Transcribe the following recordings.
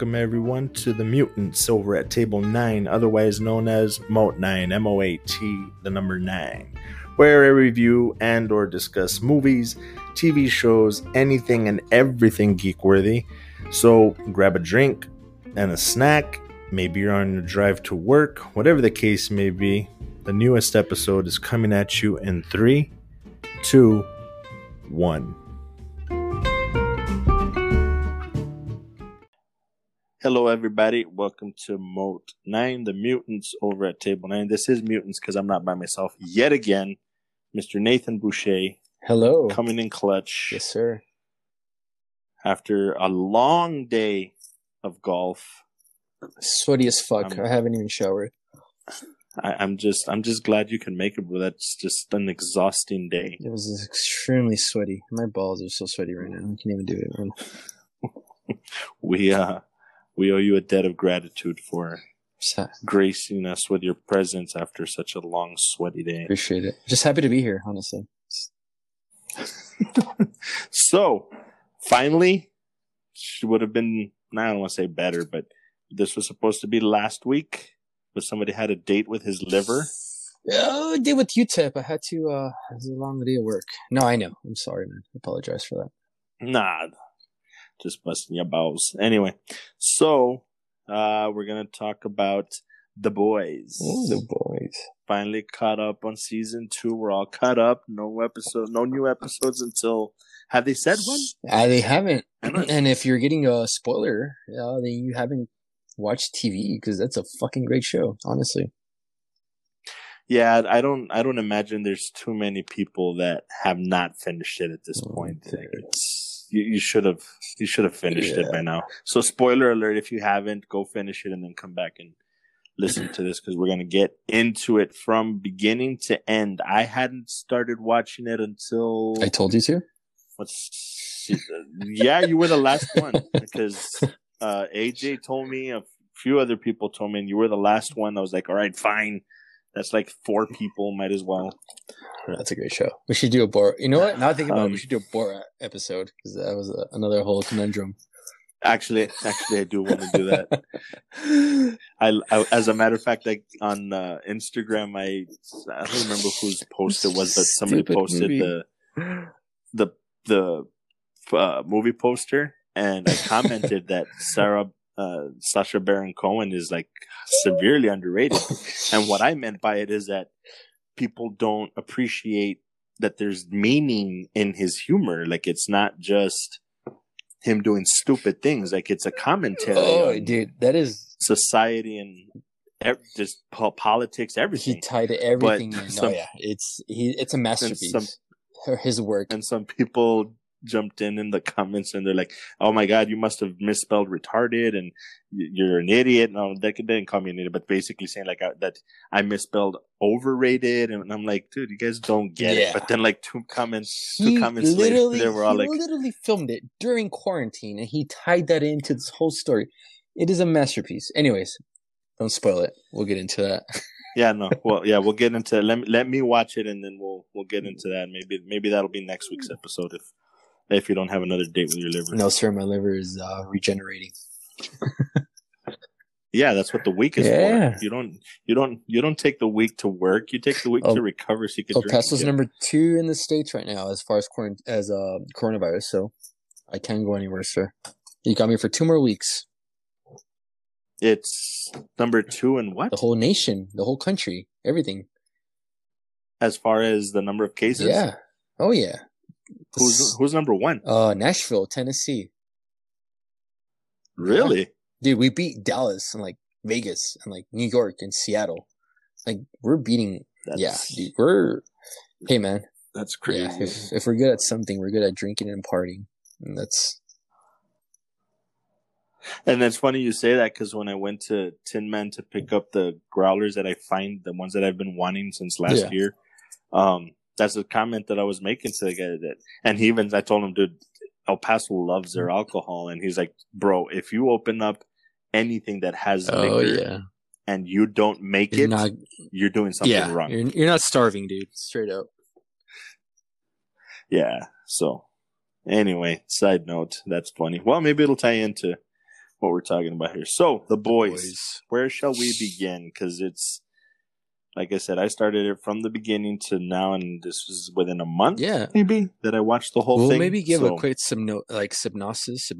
welcome everyone to the mutants over at Table 9, otherwise known as Moat 9, M-O-A-T, the number 9, where I review and or discuss movies, TV shows, anything and everything geek-worthy. So grab a drink and a snack, maybe you're on your drive to work, whatever the case may be. The newest episode is coming at you in 3, 2, 1. Hello everybody, welcome to Moat 9, the mutants over at Table 9. This is mutants because I'm not by myself yet again. Mr. Nathan Boucher. Hello. Coming in clutch. Yes, sir. After a long day of golf. Sweaty as fuck. I haven't even showered. I'm just glad you can make it, bro. That's just an exhausting day. It was extremely sweaty. My balls are so sweaty right now. I can't even do it, man. We owe you a debt of gratitude for gracing us with your presence after such a long, sweaty day. Appreciate it. Just happy to be here, honestly. So, finally, it would have been, I don't want to say better, but this was supposed to be last week, but somebody had a date with his liver. Oh, I did with UTEP. I had to, it was a long day of work. No, I know. I'm sorry, man. I apologize for that. Nah. Just busting your balls. Anyway, so we're going to talk about The Boys. Ooh, The Boys. Finally caught up on season 2. We're all caught up. No new episodes until... Have they said one? They haven't. And if you're getting a spoiler, then you haven't watched TV because that's a fucking great show, honestly. Yeah, I don't imagine there's too many people that have not finished it at this point. You should have finished it by now. So spoiler alert, if you haven't, go finish it and then come back and listen to this because we're going to get into it from beginning to end. I hadn't started watching it until... I told you to? Yeah, you were the last one because AJ told me, a few other people told me, and you were the last one. I was like, all right, fine. That's like 4 people. Might as well. That's a great show. We should do a Borat. You know what? Now I think about it, we should do a Borat episode because that was another whole conundrum. Actually, I do want to do that. I as a matter of fact, on Instagram, I don't remember whose post it was, but somebody posted the movie poster, and I commented that Sacha Baron Cohen is like severely underrated. And what I meant by it is that people don't appreciate that there's meaning in his humor. Like it's not just him doing stupid things. Like it's a commentary. Oh, dude, that is society and just politics, everything. He tied everything in. Oh, yeah. It's a masterpiece. His work. And some people jumped in the comments and they're like, oh my God, you must have misspelled retarded and you're an idiot. No, they didn't call me an idiot, but basically saying like that I misspelled overrated. And I'm like, dude, you guys don't get it. But then like two comments later, they were all like, he literally filmed it during quarantine and he tied that into this whole story. It is a masterpiece. Anyways, don't spoil it. We'll get into that. Yeah, no. Well, yeah, we'll get into it. Let me watch it and then we'll get into that. Maybe that'll be next week's episode if you don't have another date with your liver. No, sir, my liver is regenerating. Yeah, that's what the week is for. You don't take the week to work. You take the week to recover so you can drink. El Paso's number 2 in the States right now as far as coronavirus, so I can't go anywhere, sir. You got me for 2 more weeks. It's number 2 in what? The whole nation, the whole country, everything. As far as the number of cases? Yeah. Oh, yeah. Who's number 1? Nashville, Tennessee. Really? Yeah. Dude, we beat Dallas and like Vegas and like New York and Seattle. Like we're beating. Dude, hey man. That's crazy. Yeah, if we're good at something, we're good at drinking and partying. And that's funny you say that because when I went to Tin Man to pick up the growlers that I find, the ones that I've been wanting since last year, that's a comment that I was making to the guy and I told him, dude, El Paso loves their alcohol, and he's like, bro, if you open up anything that has liquor and you don't make you're doing something wrong. You're not starving, dude. Straight up. Yeah. So, anyway, side note, that's funny. Well, maybe it'll tie into what we're talking about here. So, The Boys. Where shall we begin? Because it's, like I said, I started it from the beginning to now, and this was within a month, maybe, that I watched the whole thing. We'll maybe give a quick synopsis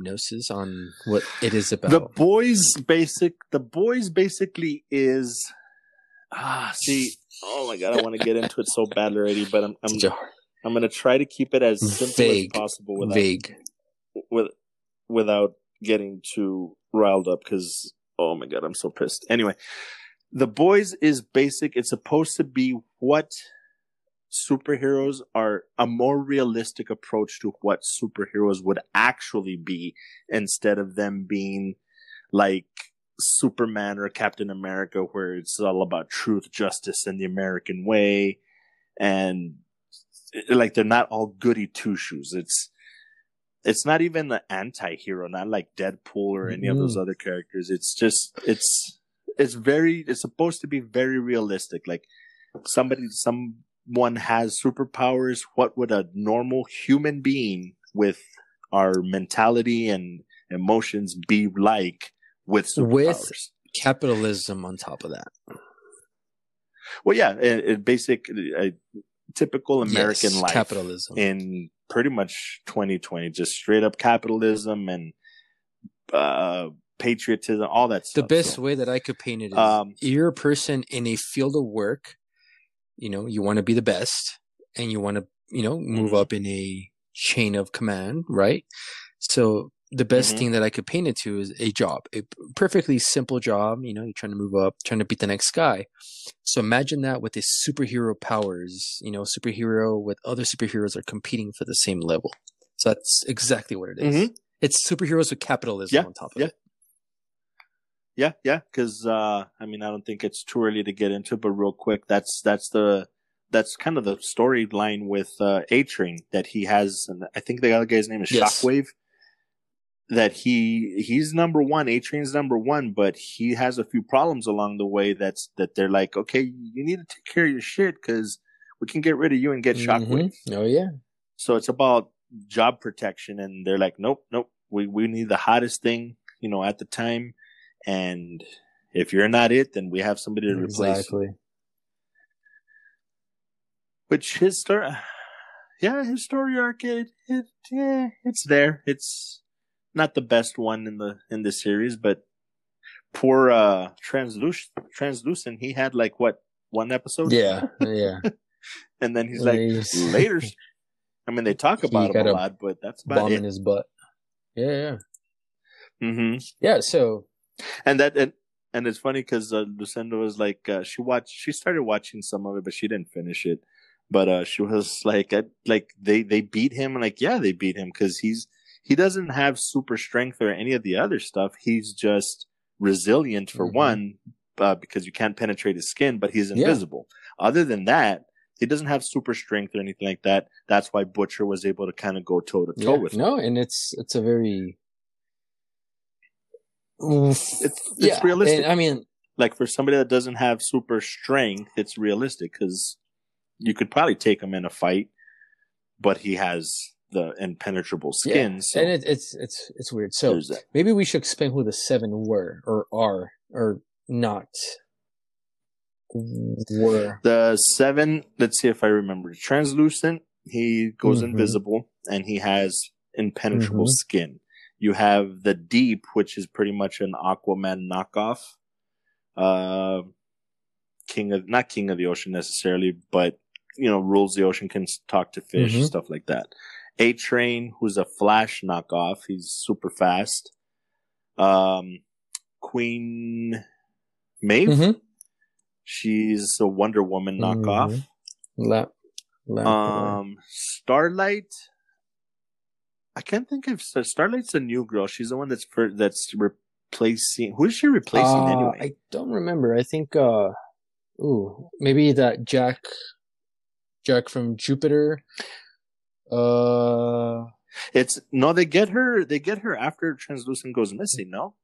on what it is about. The Boys basically is... oh my God, I want to get into it so bad already, but I'm going to try to keep it as simple as possible without getting too riled up, because, oh my God, I'm so pissed. Anyway, The Boys is basic. It's supposed to be what superheroes are, a more realistic approach to what superheroes would actually be, instead of them being like Superman or Captain America, where it's all about truth, justice, and the American way, and like they're not all goody two shoes. It's not even an anti-hero, not like Deadpool or any of those other characters. It's just it's supposed to be very realistic. Like someone has superpowers. What would a normal human being with our mentality and emotions be like? With capitalism on top of that. Well, yeah, it basically a typical American life. Capitalism. In pretty much 2020, just straight up capitalism and patriotism, all that stuff. The best way that I could paint it is you're a person in a field of work, you know, you want to be the best and you want to, you know, move up in a chain of command, right? So the best thing that I could paint it to is a job, a perfectly simple job. You know, you're trying to move up, trying to beat the next guy. So imagine that with the superhero powers, you know, superhero with other superheroes are competing for the same level. So that's exactly what it is. Mm-hmm. It's superheroes with capitalism on top of it. Yeah. Yeah. Cause, I mean, I don't think it's too early to get into it, but real quick, that's kind of the storyline with, A-Train that he has. And I think the other guy's name is Shockwave. That he's number one, A-Train's number one, but he has a few problems along the way that they're like, okay, you need to take care of your shit because we can get rid of you and get Shockwave. Oh, yeah. So it's about job protection, and they're like, nope, we need the hottest thing, you know, at the time, and if you're not it, then we have somebody to replace. Exactly. Which his story arc, it's there. It's not the best one in the series, but poor Translucent, he had like one episode? Yeah. And then he's like, later. I mean, they talk about him a lot, but that's about bomb it. In his butt. Yeah. Mm-hmm. Yeah. So, and it's funny because Lucinda was like, she started watching some of it, but she didn't finish it. But she was like, they beat him, and like, yeah, they beat him because he doesn't have super strength or any of the other stuff. He's just resilient for one, because you can't penetrate his skin, but he's invisible. Yeah. Other than that, he doesn't have super strength or anything like that. That's why Butcher was able to kind of go toe-to-toe with him. No, and it's a very... It's realistic. And, I mean... Like, for somebody that doesn't have super strength, it's realistic, because you could probably take him in a fight, but he has the impenetrable skin. Yeah. So. And it's weird. So maybe we should explain who the seven were or are or not were. The seven, let's see if I remember. Translucent, he goes invisible and he has impenetrable skin. You have the Deep, which is pretty much an Aquaman knockoff. Not king of the ocean necessarily, but you know, rules the ocean, can talk to fish, stuff like that. A-Train, who's a Flash knockoff. He's super fast. Queen Maeve. She's a Wonder Woman knockoff. Starlight. I can't think of... Starlight's a new girl. She's the one that's replacing... Who is she replacing anyway? I don't remember. I think... maybe that Jack from Jupiter... They get her after Translucent goes missing, no?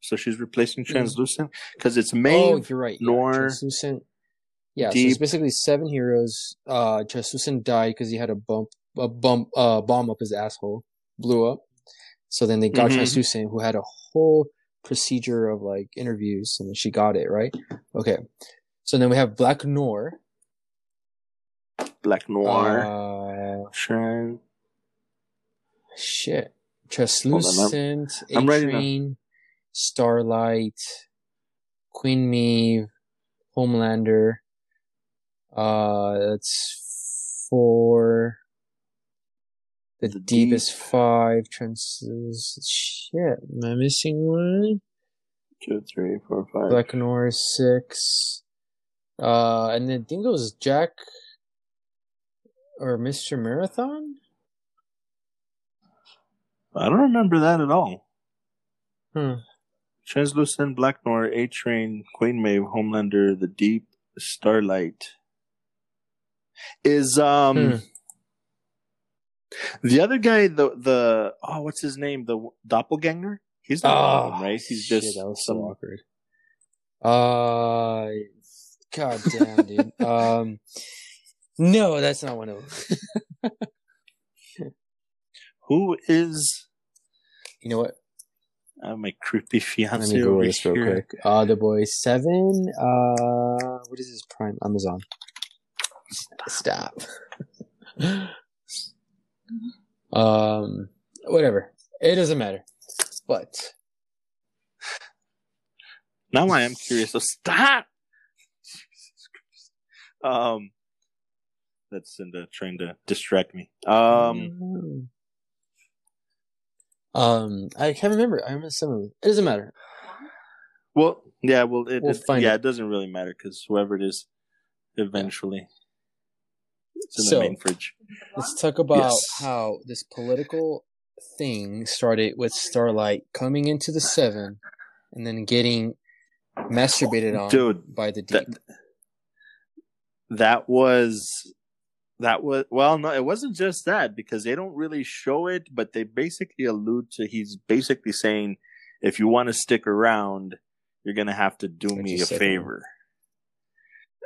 So she's replacing Translucent because it's Maeve. Oh, you're right. Noir, Translucent. Yeah, Deep. So it's basically seven heroes. Translucent died because he had a bomb up his asshole, blew up. So then they got Translucent, who had a whole procedure of like interviews, and then she got it, right? Okay. So then we have Black Noir. Translucent, A-Train, Starlight, Queen Maeve, Homelander. That's 4. The Deep is 5. Am I missing one? 2, 3, 4, 5. Black Noir is 6. And then I think it was Jack or Mr. Marathon? I don't remember that at all. Translucent, Black Noir, A-Train, Queen Maeve, Homelander, The Deep, Starlight. Is the other guy the what's his name? The doppelganger? He's not one, right? He's just that was so awkward. God damn, dude. No, that's not one of them. Who is? You know what? My creepy fiance. Let me go over this real quick. The Boys 7. What is this? Prime Amazon. Stop. Whatever. It doesn't matter. But now I am curious. So stop. Jesus Christ. That's Cinda trying to distract me. I can't remember. I remember some of them. It doesn't matter. Well, yeah. Well, it doesn't really matter because whoever it is, eventually, it's in the main fridge. Let's talk about how this political thing started with Starlight coming into the 7, and then getting masturbated on by the Deep. That was well, no, it wasn't just that, because they don't really show it, but they basically allude to, he's basically saying, if you want to stick around, you're going to have to do me a favor.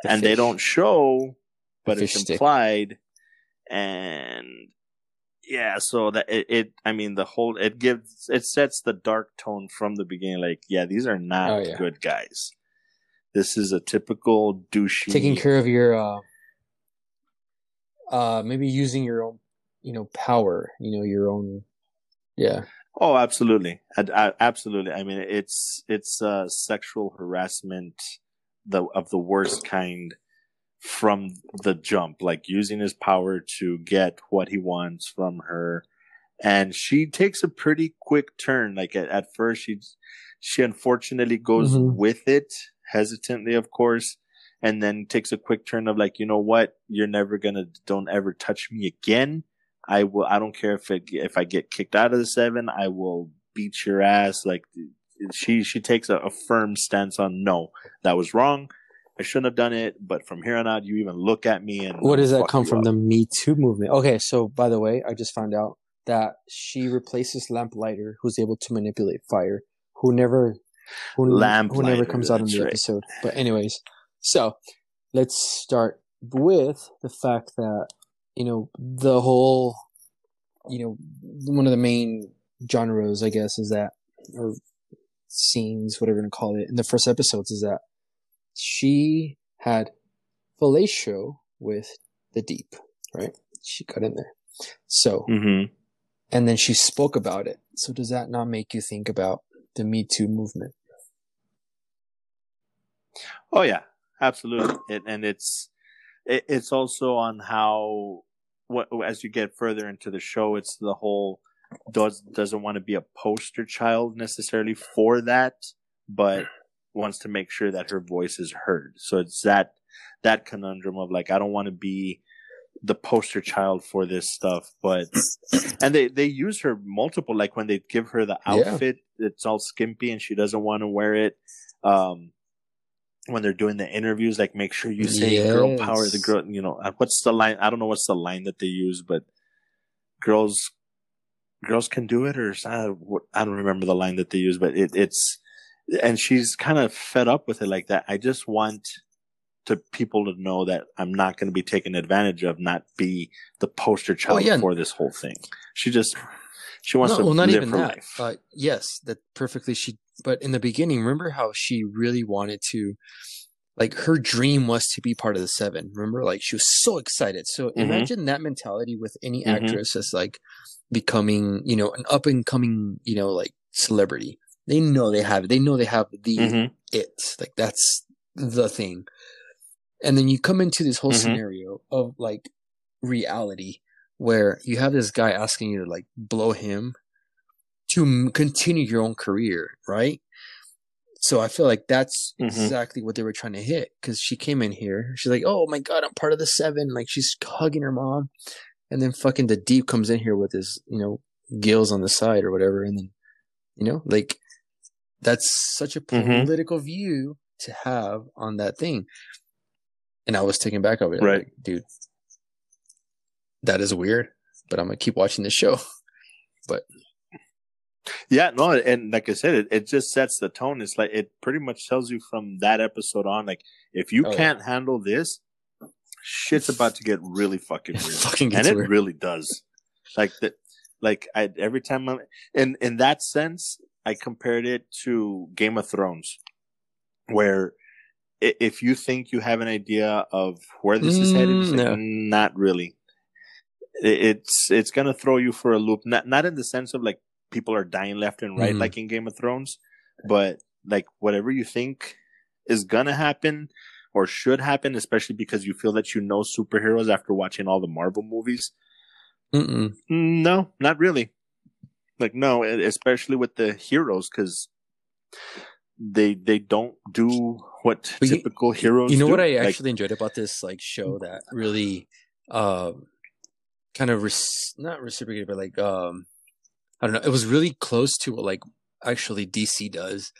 And they don't show, but it's implied. And yeah, so that it sets the dark tone from the beginning. Like, yeah, these are not good guys. This is a typical douchey. Taking care of your, maybe using your own, power, your own, Oh, absolutely, absolutely. I mean, it's sexual harassment, of the worst kind, from the jump. Like using his power to get what he wants from her, and she takes a pretty quick turn. Like at first, she unfortunately goes with it. Hesitantly, of course, and then takes a quick turn of like, you know what? You're never gonna. Don't ever touch me again. I will. I don't care if I get kicked out of the 7. I will beat your ass. Like she takes a firm stance on, no, that was wrong. I shouldn't have done it. But from here on out, you even look at me and what does that come from? The Me Too movement. Okay, so by the way, I just found out that she replaces Lamplighter, who's able to manipulate fire, who never comes out in the episode. But anyways, so let's start with the fact that, the whole, one of the main genres, I guess, is that, or scenes, whatever you want to call it, in the first episodes is that she had fellatio with the Deep, right? She got in there. So, and then she spoke about it. So does that not make you think about the Me Too movement? Oh yeah, absolutely. It's also on how, as you get further into the show, it's the whole doesn't want to be a poster child necessarily for that, but wants to make sure that her voice is heard. So it's that conundrum of like, I don't want to be the poster child for this stuff, but and they use her multiple, like when they give her the outfit, it's all skimpy and she doesn't want to wear it. When they're doing the interviews, like, make sure you say girl power, the girl, what's the line? I don't know what's the line that they use, but girls can do it, or I don't remember the line that they use, but it's, and she's kind of fed up with it like that. I just want people to know that I'm not going to be taken advantage of, not be the poster child for this whole thing. She just She wants to live her life. Yes, that perfectly. But in the beginning, remember how she really wanted to, like, her dream was to be part of the Seven. Remember, like, she was so excited. So imagine that mentality with any actress that's like becoming, you know, an up and coming, you know, like celebrity. They know they have it. They know they have the it. Like, that's the thing. And then you come into this whole scenario of like reality, where you have this guy asking you to like blow him to continue your own career, right? So I feel like that's exactly what they were trying to hit, because she came in here. She's like, oh my God, I'm part of the Seven. Like, she's hugging her mom. And then fucking the Deep comes in here with his, you know, gills on the side or whatever. And then, you know, like, that's such a political view to have on that thing. And I was taken back of it. Right. Like, dude, that is weird, but I'm going to keep watching this show. But yeah, no. And like I said, it just sets the tone. It's like, it pretty much tells you from that episode on, like, if you can't handle this, shit's about to get really fucking weird. And it really does. Like that. Like, every time I'm in that sense, I compared it to Game of Thrones, where if you think you have an idea of where this is headed, it's like, not really. It's gonna throw you for a loop. Not in the sense of like people are dying left and right, like in Game of Thrones, but like whatever you think is gonna happen or should happen, especially because you feel that you know superheroes after watching all the Marvel movies. No, not really. Like, no, especially with the heroes, because they don't do what typical heroes do. You know what I actually enjoyed about this like show that really kind of not reciprocated, but like I don't know, it was really close to what like actually DC does.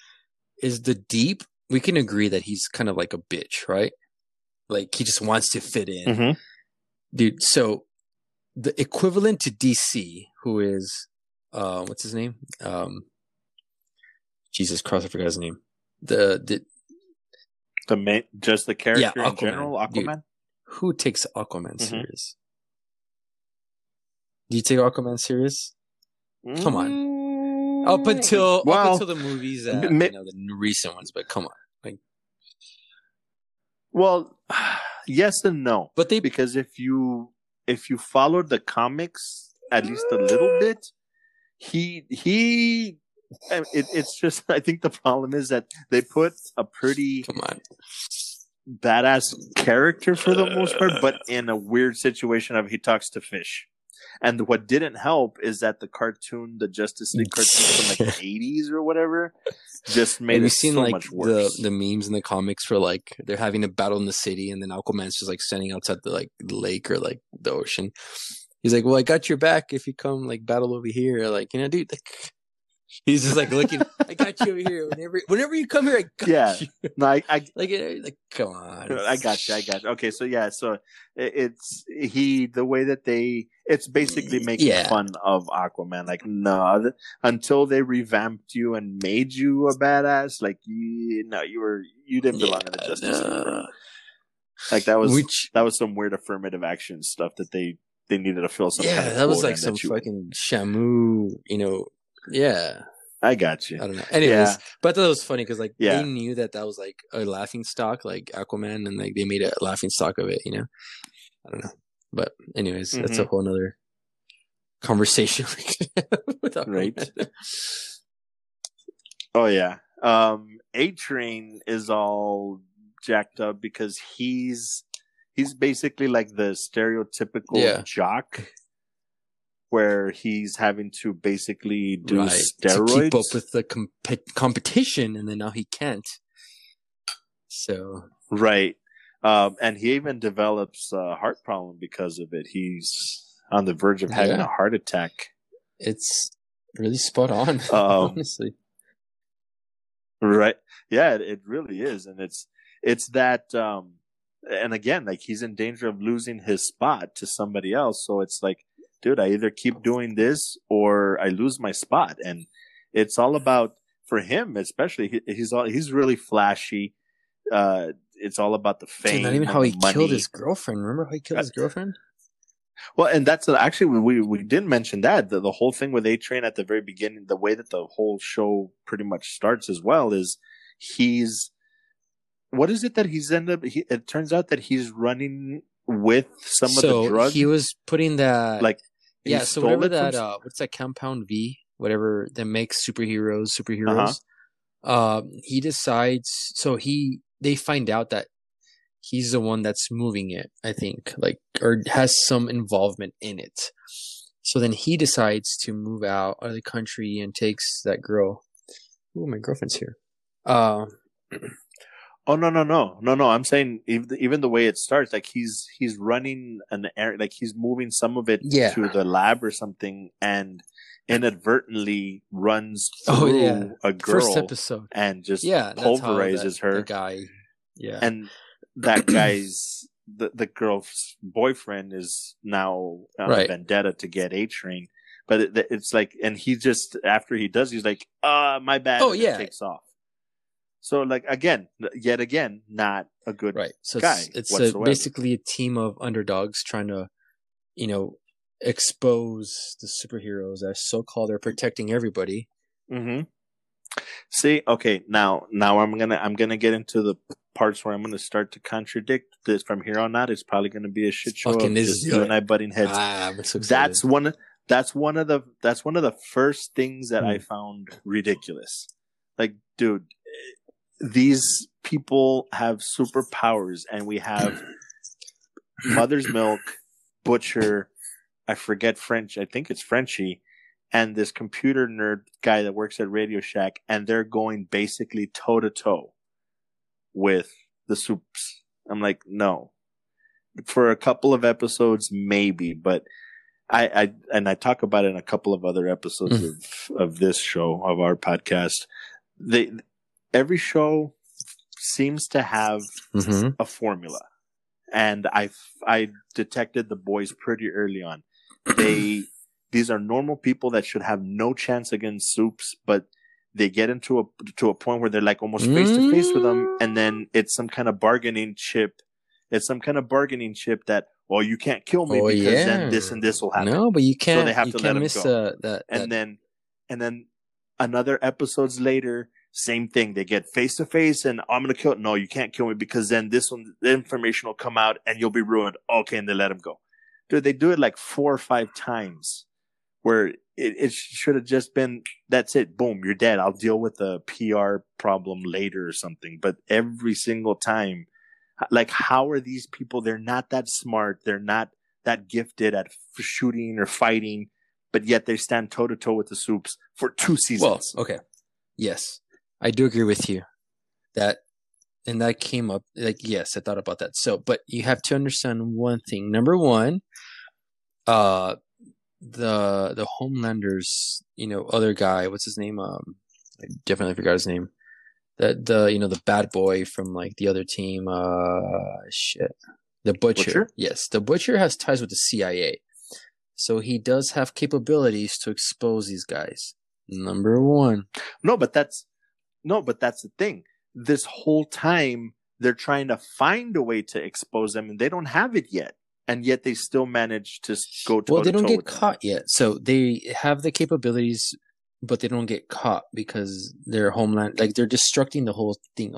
Is the Deep? We can agree that he's kind of like a bitch, right? Like, he just wants to fit in, dude. So the equivalent to DC, who is what's his name? Jesus Christ, I forgot his name. The main, just the character, Aquaman, in general, Aquaman. Dude, who takes Aquaman serious? Do you take Aquaman serious? Come on. Up until the movies, you know, the recent ones, but come on. Like, well, yes and no. But because if you followed the comics at least a little bit, he it's just, I think the problem is that they put a pretty badass character for the most part, but in a weird situation of he talks to fish. And what didn't help is that the cartoon, the Justice League cartoon from like the 80s or whatever, just made it so like much worse. The memes in the comics for like they're having a battle in the city, and then Aquaman's just like standing outside the like lake or like the ocean. He's like, "Well, I got your back if you come like battle over here." Like, you know, dude, like, he's just like looking. I got you over here. Whenever you come here, I got you. No, I come on. I got you. Okay, so yeah, so it's basically making fun of Aquaman. Like, no, until they revamped you and made you a badass, like, you didn't belong in the Justice League. No. Like, that was some weird affirmative action stuff that they needed to fill some. Yeah, kind of that was like some fucking Shamu, you know. Yeah, I got you. I don't know. Anyways, but I thought it was funny because like they knew that was like a laughing stock, like Aquaman, and like they made a laughing stock of it. You know, I don't know. But anyways, that's a whole nother conversation we could have with Aquaman. Right? Oh yeah, A-Train is all jacked up because he's basically like the stereotypical jock, where he's having to basically do steroids to keep up with the competition, and then now he can't. So and he even develops a heart problem because of it. He's on the verge of having a heart attack. It's really spot on, honestly. Right? Yeah, it really is, and it's that. And again, like, he's in danger of losing his spot to somebody else. So it's like, dude, I either keep doing this or I lose my spot. And it's all about, for him especially, he's really flashy. It's all about the fame. Dude, not even how he killed his girlfriend. Remember how he killed his girlfriend? Well, and that's actually we didn't mention that the whole thing with A-Train at the very beginning, the way that the whole show pretty much starts as well is it turns out that he's running with some of the drugs. He was putting the what's that Compound V, whatever that makes superheroes. Uh-huh. He decides, they find out that he's the one that's moving it, I think, or has some involvement in it. So then he decides to move out of the country and takes that girl. Oh, my girlfriend's here. Oh, no. I'm saying even the way it starts, he's running an air, he's moving some of it to the lab or something and inadvertently runs through a girl. First episode. And just pulverizes her. The guy. Yeah. And that guy's, the girl's boyfriend is now a vendetta to get A-Train. But it's and he just, after he does, he's like, my bad. Oh, yeah. It takes off. So, yet again, not a good guy. It's basically a team of underdogs trying to, expose the superheroes as so-called. They're protecting everybody. Mm-hmm. See, okay, now I'm gonna get into the parts where I'm gonna start to contradict this. From here on out, it's probably gonna be a shit show. Fucking is you and I butting heads. So that's one of the first things that I found ridiculous. Dude. These people have superpowers, and we have Mother's Milk, Butcher, I forget French, I think it's Frenchie, and this computer nerd guy that works at Radio Shack, and they're going basically toe-to-toe with the Supes. I'm like, no. For a couple of episodes, maybe, but I talk about it in a couple of other episodes of this show, of our podcast. Every show seems to have a formula, and I detected The Boys pretty early on. These are normal people that should have no chance against Supes, but they get into a point where they're almost face to face with them, and then it's some kind of bargaining chip. It's some kind of bargaining chip that, well, you can't kill me because then this and this will happen. No, but you can't. So they have to let him go. Then another episodes later. Same thing. They get face to face, and I'm gonna kill. No, you can't kill me because then this one, the information will come out, and you'll be ruined. Okay, and they let him go. Dude, they do it 4 or 5 times, where it should have just been that's it. Boom, you're dead. I'll deal with the PR problem later or something. But every single time, how are these people? They're not that smart. They're not that gifted at shooting or fighting, but yet they stand toe to toe with the Supes for 2 seasons. Well, okay, yes. I do agree with you that came up. Yes, I thought about that. So, but you have to understand one thing. Number one, the Homelander's, other guy, what's his name? I definitely forgot his name. The bad boy from the other team. The Butcher. Yes. The Butcher has ties with the CIA. So he does have capabilities to expose these guys. Number one. No, but that's the thing. This whole time, they're trying to find a way to expose them, and they don't have it yet. And yet they still manage to go to. Well, they don't get caught yet. So they have the capabilities, but they don't get caught because their homeland, they're destructing the whole thing.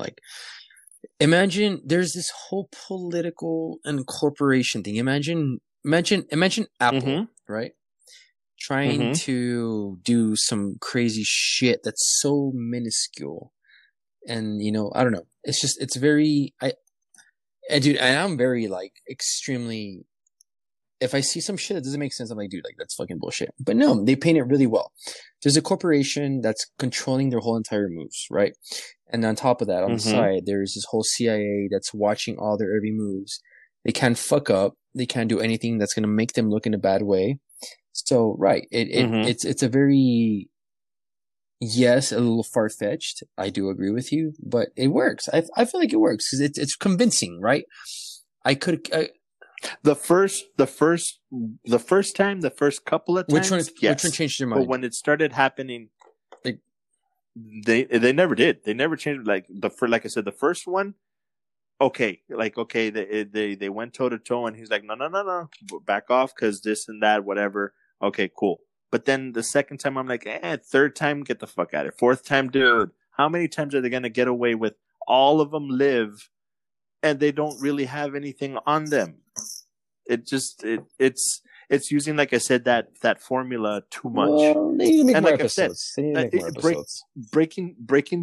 Imagine there's this whole political and corporation thing. Imagine Apple, right? Trying to do some crazy shit that's so minuscule, and I don't know. It's just it's very and I'm very extremely. If I see some shit that doesn't make sense, I'm like, dude, that's fucking bullshit. But no, they paint it really well. There's a corporation that's controlling their whole entire moves, right? And on top of that, on the side, there's this whole CIA that's watching all their every moves. They can't fuck up. They can't do anything that's gonna make them look in a bad way. So it's a very a little far fetched. I do agree with you, but it works. I feel like it works because it's convincing, right? The first couple of times. Which one changed your mind? But when it started happening, they never did. They never changed. The first one. okay, they went toe to toe, and he's like, no, back off, because this and that, whatever. Okay, cool. But then the second time, I'm like, third time, get the fuck out of it. Fourth time, dude, how many times are they gonna get away with all of them live, and they don't really have anything on them? It just it's using, like I said, that formula too much. Well, they need to make and more like episodes. I said, Breaking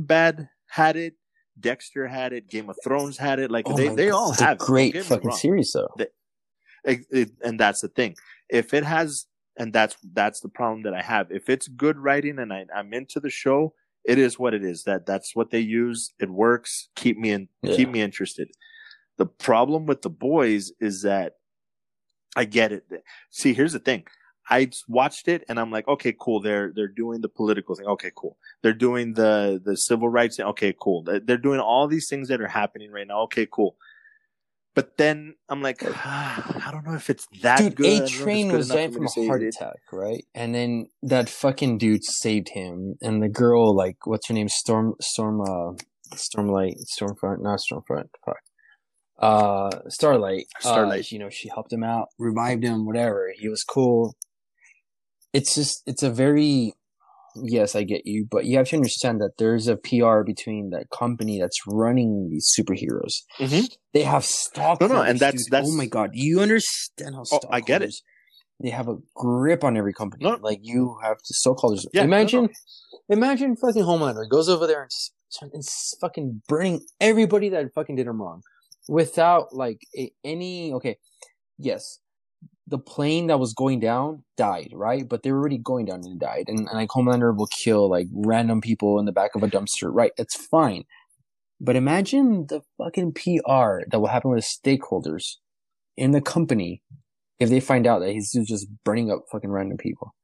Bad had it. Dexter had it. Game of Thrones had it. Like they all have it. It's a great fucking series, though. And that's the thing. If it has, and that's the problem that I have. If it's good writing and I'm into the show, it is what it is. That's what they use. It works. Keep me interested. The problem with The Boys is that I get it. See, here's the thing. I watched it and I'm like, okay, cool. They're doing the political thing. Okay, cool. They're doing the civil rights thing. Okay, cool. They're doing all these things that are happening right now. Okay, cool. But then I'm like, I don't know if it's that good. Dude, A-Train was dying from a heart attack, right? And then that fucking dude saved him. And the girl, like, what's her name? Stormfront. Fuck. Starlight. She helped him out, revived him, whatever. He was cool. It's just, it's a very, yes, I get you, but you have to understand that there's a PR between that company that's running these superheroes. Mm-hmm. They have stockholders. No, and that's. Oh my God, you understand how stockholders? Oh, I get it. They have a grip on every company. No. Like you have to stockholders. Yeah, imagine fucking Homelander goes over there and fucking burning everybody that fucking did him wrong. Without, like, the plane that was going down died, right? But they were already going down and died. And like, Homelander will kill, like, random people in the back of a dumpster, right? It's fine. But imagine the fucking PR that will happen with stakeholders in the company if they find out that he's just burning up fucking random people.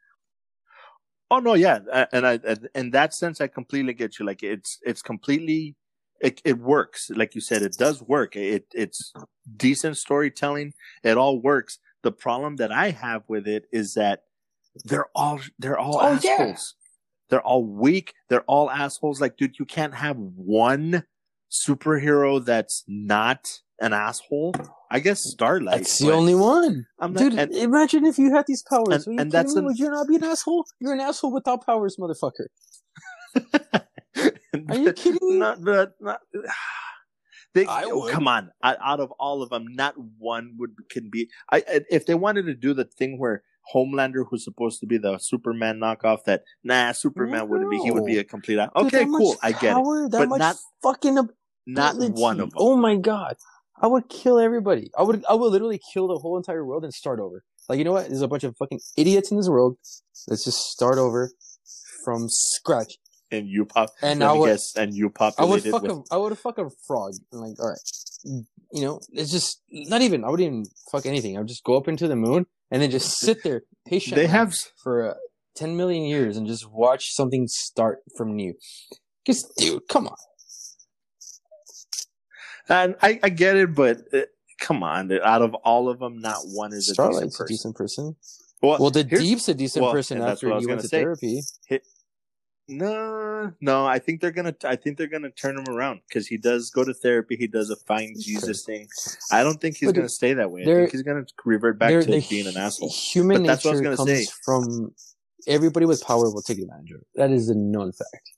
Oh, no, yeah. And I in that sense, I completely get you. Like, it's completely... It works, like you said, it does work. It's decent storytelling. It all works. The problem that I have with it is that they're all assholes. Yeah. They're all weak. They're all assholes. Like, dude, you can't have one superhero that's not an asshole. I guess Starlight. That's the only one. Imagine if you had these powers. Would you not be an asshole? You're an asshole without powers, motherfucker. Are you kidding me? Come on. Out of all of them, not one can be. If they wanted to do the thing where Homelander, who's supposed to be the Superman knockoff, that Superman wouldn't be. He would be a complete. Okay, cool. I get it. But not fucking not one of them. Oh my God! I would kill everybody. I would literally kill the whole entire world and start over. Like, you know what? There's a bunch of fucking idiots in this world. Let's just start over from scratch. And you pop, and I would guess, and you populated. I would fuck a frog. I'm like, all right, it's just not even. I wouldn't even fuck anything. I would just go up into the moon and then just sit there patiently. For 10 million years and just watch something start from new. Because, dude, come on. And I get it, but come on, dude. Out of all of them, not one is Starlight's a decent person. Well, the Deep's a decent person after you went to therapy. No, I think they're gonna turn him around because he does go to therapy. He does a fine Jesus thing. I don't think he's gonna stay that way. I think he's gonna revert back to being an asshole. Human nature comes from everybody with power will take advantage of it. That is a known fact.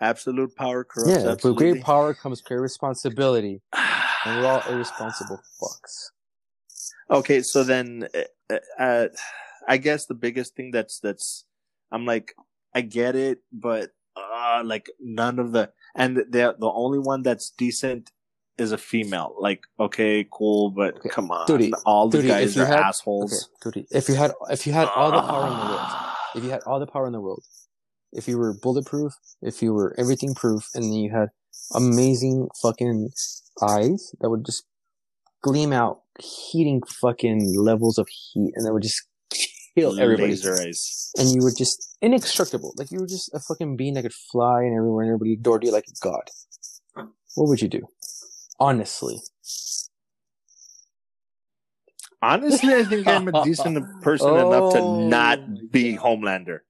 Absolute power corrupts. Yeah, but great power comes great responsibility, and we're all irresponsible fucks. Okay, so then, I guess the biggest thing that's I'm like, I get it, but like none of the, and the only one that's decent is a female. Like, okay, cool, but okay. Come on, dude, all the guys are assholes. Okay, dude, if you had all the power in the world, if you were bulletproof, if you were everything proof, and then you had amazing fucking eyes that would just gleam out, heating fucking levels of heat, and that would just kill everybody. And you were just indestructible. Like, you were just a fucking being that could fly and everywhere, and everybody adored you like a god. What would you do? Honestly. Honestly, I think I'm a decent person enough to not be Homelander.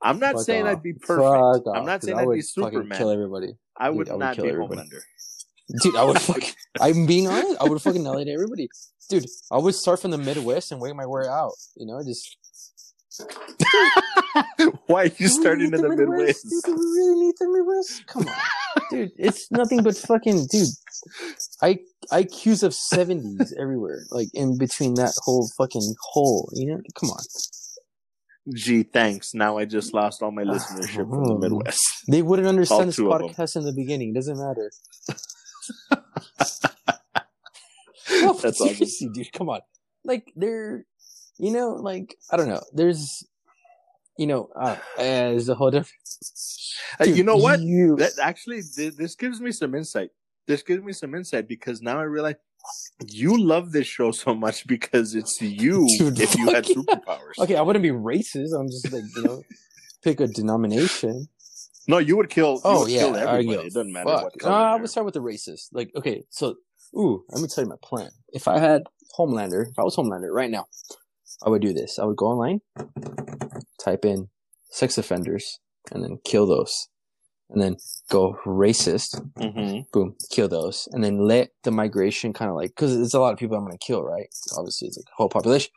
I'm not saying I'd be perfect. I'm not saying I'd be Superman. Kill everybody. I would not be Homelander. Dude, I would fucking... I'm being honest. I would fucking annihilate everybody. Dude, I would start from the Midwest and work my way out. You know, just... Why are you starting in the Midwest? Dude, we really need the Midwest? Come on. Dude, it's nothing but fucking... Dude, IQs of 70s everywhere. Like, in between that whole fucking hole. You know? Come on. Gee, thanks. Now I just lost all my listenership from the Midwest. They wouldn't understand this podcast in the beginning. It doesn't matter. No, that's seriously, awesome. Dude, come on. Like, they're, you know, like, I don't know. There's, you know, there's a whole different. Dude, you know what? That, actually, this gives me some insight. This gives me some insight because now I realize you love this show so much because it's you. Dude, if you had superpowers. Okay, I wouldn't be racist. I'm just like, you know, pick a denomination. No, you would kill. Kill everybody. It doesn't matter what color. I would start with the racist. Like, okay, so, let me tell you my plan. If I was Homelander right now, I would do this. I would go online, type in sex offenders, and then kill those, and then go racist. Mm-hmm. Boom, kill those, and then let the migration kind of like, because it's a lot of people I'm gonna kill, right? Obviously, it's like the whole population.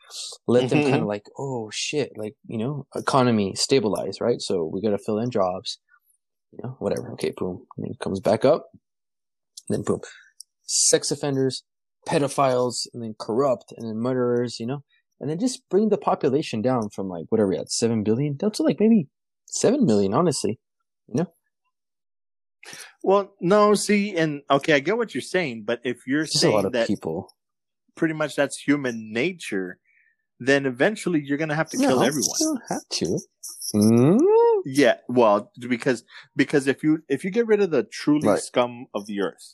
Let them kind of like, oh shit, like, you know, economy stabilize, right? So we gotta fill in jobs. You know, whatever. Okay, boom. And then it comes back up. Then boom. Sex offenders, pedophiles, and then corrupt, and then murderers, you know? And then just bring the population down from like whatever we had, 7 billion down to like maybe 7 million, honestly. You know? Well, no, see, and okay, I get what you're saying, but if you're just saying a lot of that people, pretty much that's human nature, then eventually you're going to have to kill everyone. You don't have to. Mm-hmm. Yeah, well, because if you get rid of the truly scum of the earth,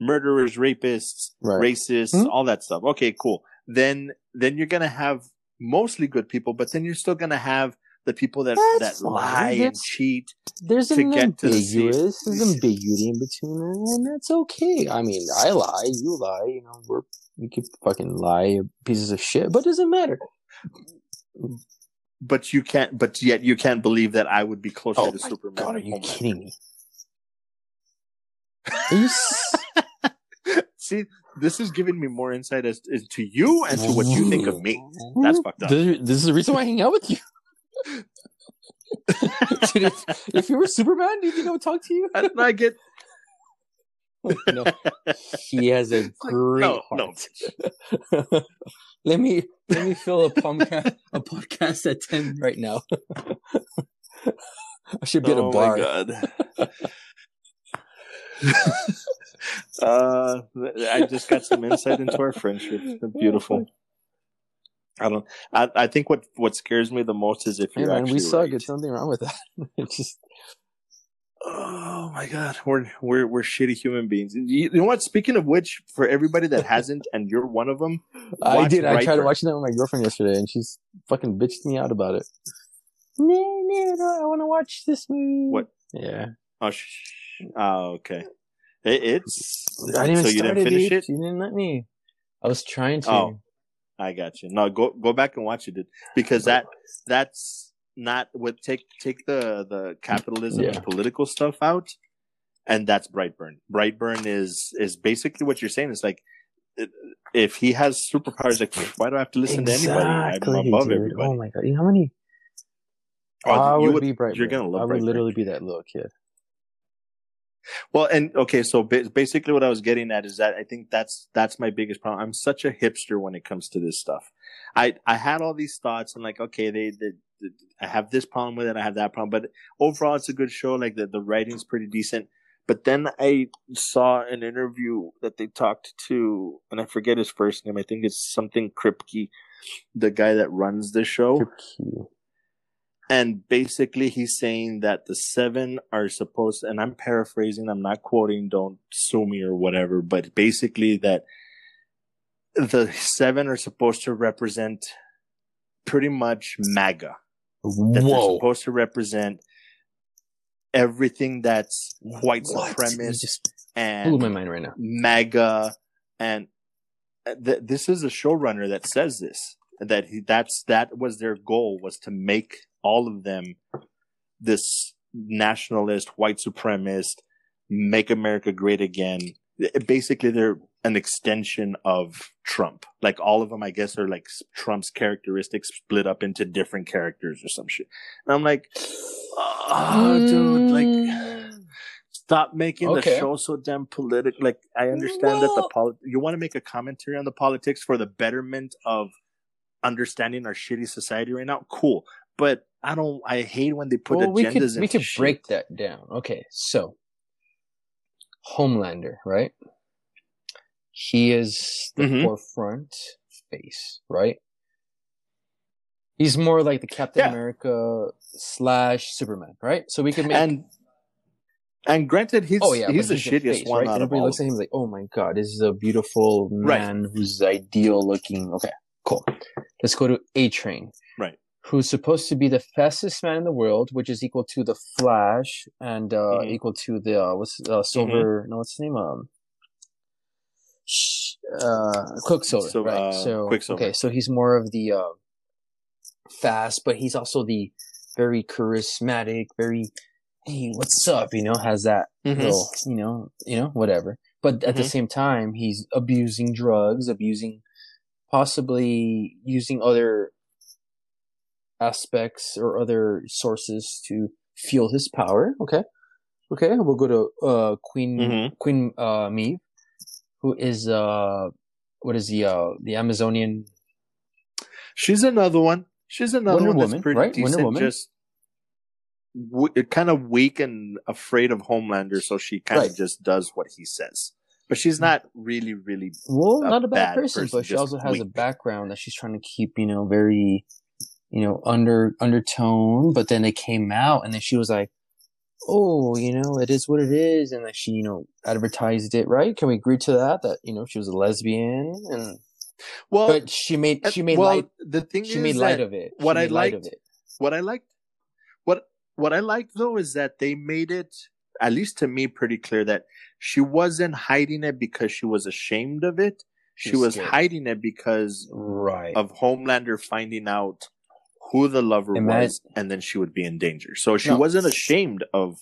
murderers, rapists, racists, all that stuff. Okay, cool. Then you're gonna have mostly good people, but then you're still gonna have the people that lie and cheat. There's there's ambiguity in between, and that's okay. I mean, I lie, you lie. You know, we could fucking lie, pieces of shit, but it doesn't matter. But you can't. But yet you can't believe that I would be closer to Superman. God, are you kidding me? Are you? See, this is giving me more insight as to you and to what you think of me. That's fucked up. This is the reason why I hang out with you. Dude, if you were Superman, do you think I would talk to you? I get. No, he has a great heart. No. let me fill a podcast at 10 right now. I should be at a bar. Oh my god. I just got some insight into our friendship. Beautiful. I think what scares me the most is if you're actually we suck. There's something wrong with that. It's just, oh my god, we're shitty human beings. You know what? Speaking of which, for everybody that hasn't, and you're one of them, I did. I tried watching that with my girlfriend yesterday, and she's fucking bitched me out about it. No, I want to watch this movie. What? Yeah. Oh. Okay. It's. I didn't even start it. Finish it. You didn't let me. I was trying to. Oh, I got you. No, go back and watch it, dude, because that's not what take the capitalism and political stuff out, and that's Brightburn. Brightburn is basically what you're saying. It's like if he has superpowers, like why do I have to listen to anybody? I'm above everybody. Oh my god! You know how many? I would be Brightburn. You're gonna love Brightburn. I would literally be that little kid. Well, and okay, so basically what I was getting at is that I think that's my biggest problem. I'm such a hipster when it comes to this stuff. I had all these thoughts and like, okay, they I have this problem with it, I have that problem, but overall it's a good show. Like the writing's pretty decent. But then I saw an interview that they talked to, and I forget his first name. I think it's something Kripke, the guy that runs the show. Kripke. And basically, he's saying that the 7 are supposed, and I'm paraphrasing, I'm not quoting, don't sue me or whatever, but basically that the 7 are supposed to represent pretty much MAGA. Whoa. That they're supposed to represent everything that's white supremacist and blew my mind right now. MAGA and this is a showrunner that says this, that that was their goal, was to make all of them this nationalist, white supremacist, make America great again. Basically, they're an extension of Trump. Like, all of them, I guess, are like Trump's characteristics split up into different characters or some shit. And I'm like, dude, like, stop making the show so damn political. Like, I understand that you want to make a commentary on the politics for the betterment of understanding our shitty society right now. Cool. But I hate when they put agendas in. We could break that down. Okay, so Homelander, right? He is the forefront face, right? He's more like the Captain America / Superman, right? So we could make and granted, he's the shittiest face, one. Right? Out everybody of looks at him like, "Oh my god, this is a beautiful man who's ideal looking." Okay, cool. Let's go to A-Train, right? Who's supposed to be the fastest man in the world, which is equal to the Flash and equal to the Silver? No, what's his name? Quicksilver. So, right? So Quicksilver. Okay, so he's more of the fast, but he's also the very charismatic, very hey, what's up? You know, has that little, you know, whatever. But at the same time, he's abusing drugs, possibly using other aspects or other sources to fuel his power. Okay. We'll go to Queen Maeve, who is the Amazonian? She's another one. Wonder Woman, that's pretty right? Decent, Wonder Woman, just kind of weak and afraid of Homelander, so she kind of just does what he says. But she's not really, really not a bad person, but she also has a background that she's trying to keep, you know, very, you know, undertone. But then they came out, and then she was like, "Oh, you know, it is what it is," and like she, you know, advertised it, right? Can we agree to that? That, you know, she was a lesbian, and but she made light. The thing she made light of it. What I liked though is that they made it, at least to me, pretty clear that she wasn't hiding it because she was ashamed of it. She was hiding it because of Homelander finding out who the lover was, and then she would be in danger. So she wasn't ashamed of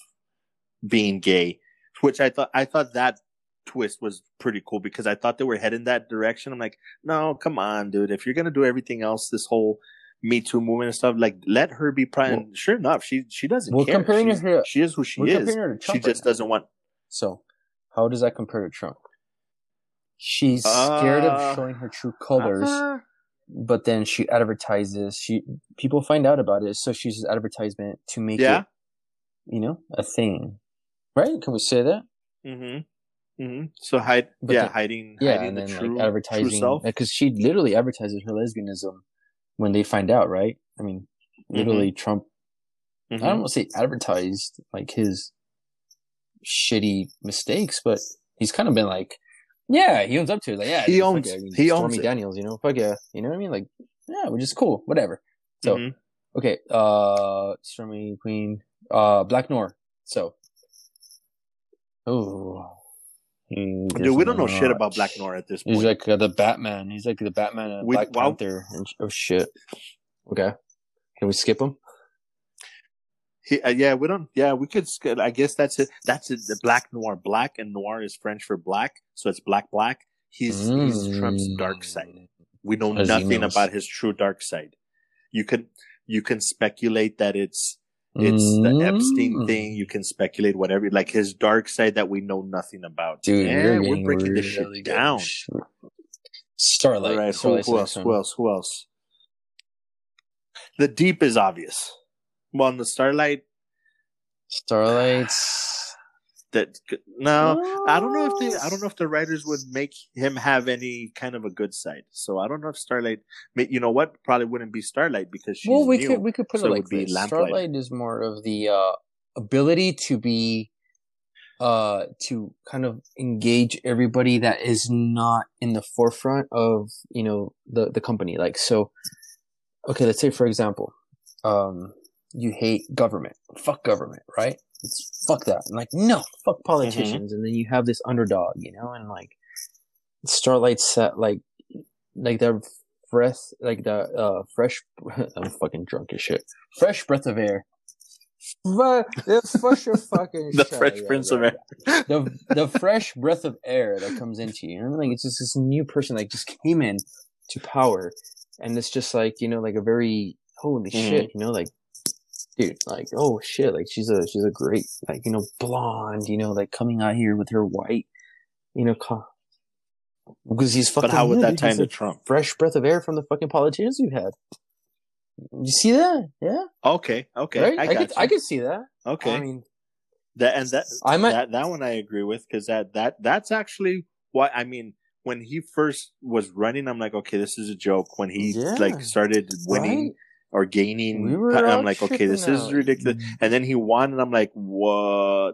being gay, which I thought that twist was pretty cool, because I thought they were heading that direction. I'm like, no, come on, dude. If you're going to do everything else, this whole Me Too movement and stuff, like, let her be proud. Well, sure enough, she doesn't care. She is who she is. She just doesn't want. So how does that compare to Trump? She's scared of showing her true colors. But then she advertises. People find out about it, so she's an advertisement to make it, you know, a thing, right? Can we say that? So hiding the true, like, advertising, true self, because she literally advertises her lesbianism when they find out, right? I mean, literally, Trump. I don't want to say advertised like his shitty mistakes, but he's kind of been like, yeah, he owns up to it. Like, yeah, he owns it. I mean, he owns Stormy Daniels, you know, fuck yeah. You know what I mean? Like, yeah, we're just cool, whatever. So, okay, Stormy Queen, Black Noir. So, dude, we don't know shit about Black Noir at this point. He's like the Batman. He's like the Batman and Black Panther of shit. Okay, can we skip him? Yeah, we don't. Yeah, we could. I guess that's it. That's it. The Black Noir. Black and noir is French for black, so it's black. He's Trump's dark side. We know nothing about his true dark side. You can speculate that it's the Epstein thing. You can speculate whatever, like his dark side that we know nothing about. Dude, we're breaking this shit down. Starlight. All right, Starlight. Who else? The Deep is obvious. Well, on the Starlight's I don't know if the writers would make him have any kind of a good side. So I don't know if Starlight, you know what, probably wouldn't be Starlight because she's new. we could put it like this. Starlight is more of the ability to be to kind of engage everybody that is not in the forefront of, you know, the company. Like, so, okay, let's say for example, you hate government. Fuck government, right? It's fuck that. And like, no, fuck politicians. And then you have this underdog, you know, and like Starlight's set, like, like their breath, like the fresh. I'm fucking drunk as shit. Fresh breath of air. The fresh breath of air that comes into you. And like it's just this new person that just came in to power, and it's just like, you know, like a very holy shit, you know, like, dude, like, oh shit, like she's a great, like, you know, blonde, you know, like coming out here with her white, you know, because he's fucking. But how would that tie into Trump? Fresh breath of air from the fucking politicians we've had. You see that? Yeah. Okay. Right? I could see that. Okay. I mean, that one I agree with, because that's actually why. I mean, when he first was running, I'm like, okay, this is a joke. When he like started winning or gaining, I'm like, okay, this is ridiculous. And then he won, and I'm like, what?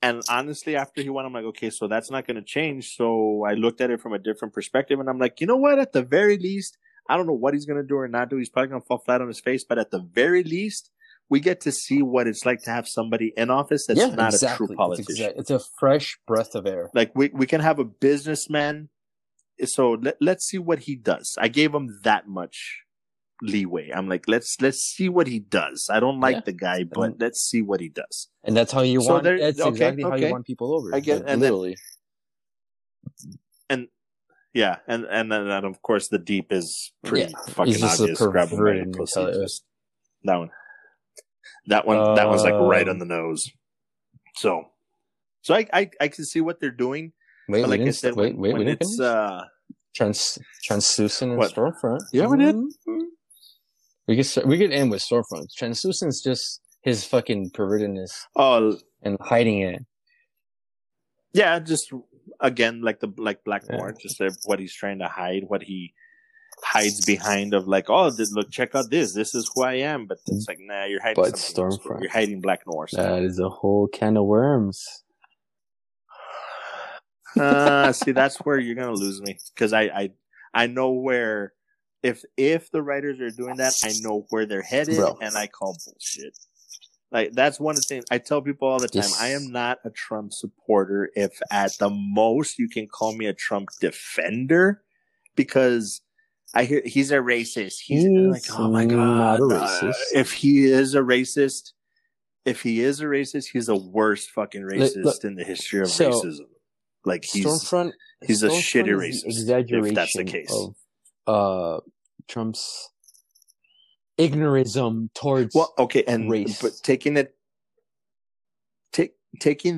And honestly, after he won, I'm like, okay, so that's not going to change. So I looked at it from a different perspective, and I'm like, you know what? At the very least, I don't know what he's going to do or not do. He's probably going to fall flat on his face. But at the very least, we get to see what it's like to have somebody in office that's not exactly a true politician. It's a fresh breath of air. Like, we can have a businessman. So let's see what he does. I gave him that much leeway. I'm like, let's see what he does. I don't like the guy, but let's see what he does. And that's how you want. That's exactly how you want people over. I get it. Literally. Yeah, and of course The Deep is pretty fucking obvious. Grab him right close. That one's like right on the nose. So I can see what they're doing. Wait, but like I said, when it's Translucent and Stormfront. Yeah, we did. We could end with Stormfront. Translucent's just his fucking pervertedness. Oh, and hiding it. Yeah, just. Again, like Black Noir, just what he's trying to hide, what he hides behind of like, oh, look, check out this. This is who I am. But it's like, nah, you're hiding Stormfront. You're hiding Black Noir. That is a whole can of worms. See, that's where you're gonna lose me, because I know where if the writers are doing that, I know where they're headed, and I call bullshit. Like, that's one of the things I tell people all the time. I am not a Trump supporter. If at the most you can call me a Trump defender, because I hear he's a racist. He's like, oh my God. Not a racist. If he is a racist, he's a worst fucking racist in the history of racism. Like, he's a shitty racist. Exaggeration if that's the case. Of Trump's ignorism towards race. But taking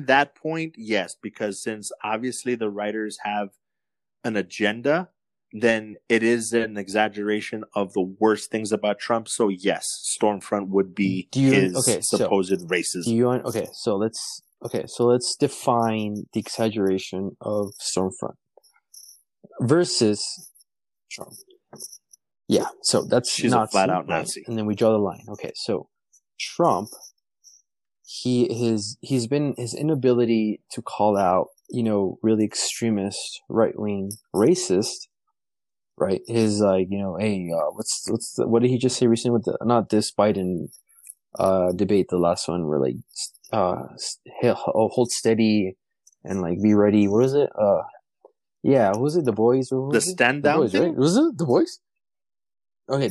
that point, yes, because since obviously the writers have an agenda, then it is an exaggeration of the worst things about Trump. So yes, Stormfront would be his supposed racism. So let's define the exaggeration of Stormfront versus Trump. Yeah, so she's Nazi, a flat-out Nazi. Right? And then we draw the line. Okay, so Trump, his inability to call out, you know, really extremist, right-wing, racist, right? His, like, you know, hey, what did he just say recently with this Biden debate, the last one, where, like, hold steady and, like, be ready. What was it? The Boys? The stand-down thing? Right? Was it The Boys? Okay,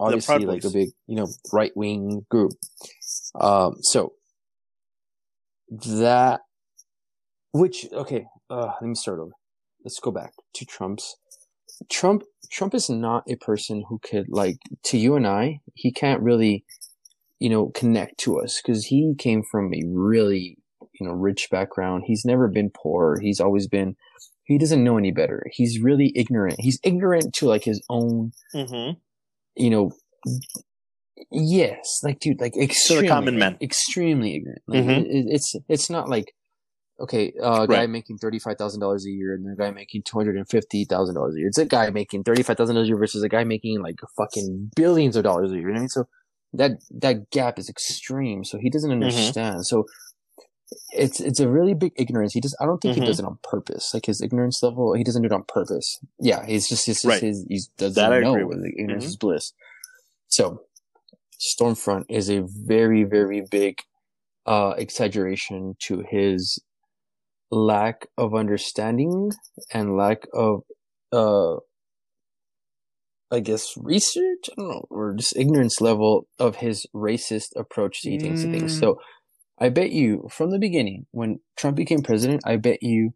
obviously, like, a big, you know, right-wing group. Let me start over. Let's go back to Trump's. Trump is not a person who could, like, to you and I, he can't really, you know, connect to us, because he came from a really, you know, rich background. He's never been poor. He's always been... He doesn't know any better. He's really ignorant. He's ignorant to, like, his own, you know, like, dude, like, extremely, common man. Extremely ignorant. Like, it's not like, okay, guy making $35,000 a year and the guy making $250,000 a year. It's a guy making $35,000 a year versus a guy making, like, fucking billions of dollars a year. You know what I mean? So that gap is extreme. So he doesn't understand. So it's a really big ignorance. I don't think he does it on purpose. Like, his ignorance level, he doesn't do it on purpose. Yeah, he doesn't know. Ignorance is bliss. So Stormfront is a very, very big exaggeration to his lack of understanding and lack of I guess, research, I don't know, or just ignorance level of his racist approach to eating things. So I bet you from the beginning, when Trump became president, I bet you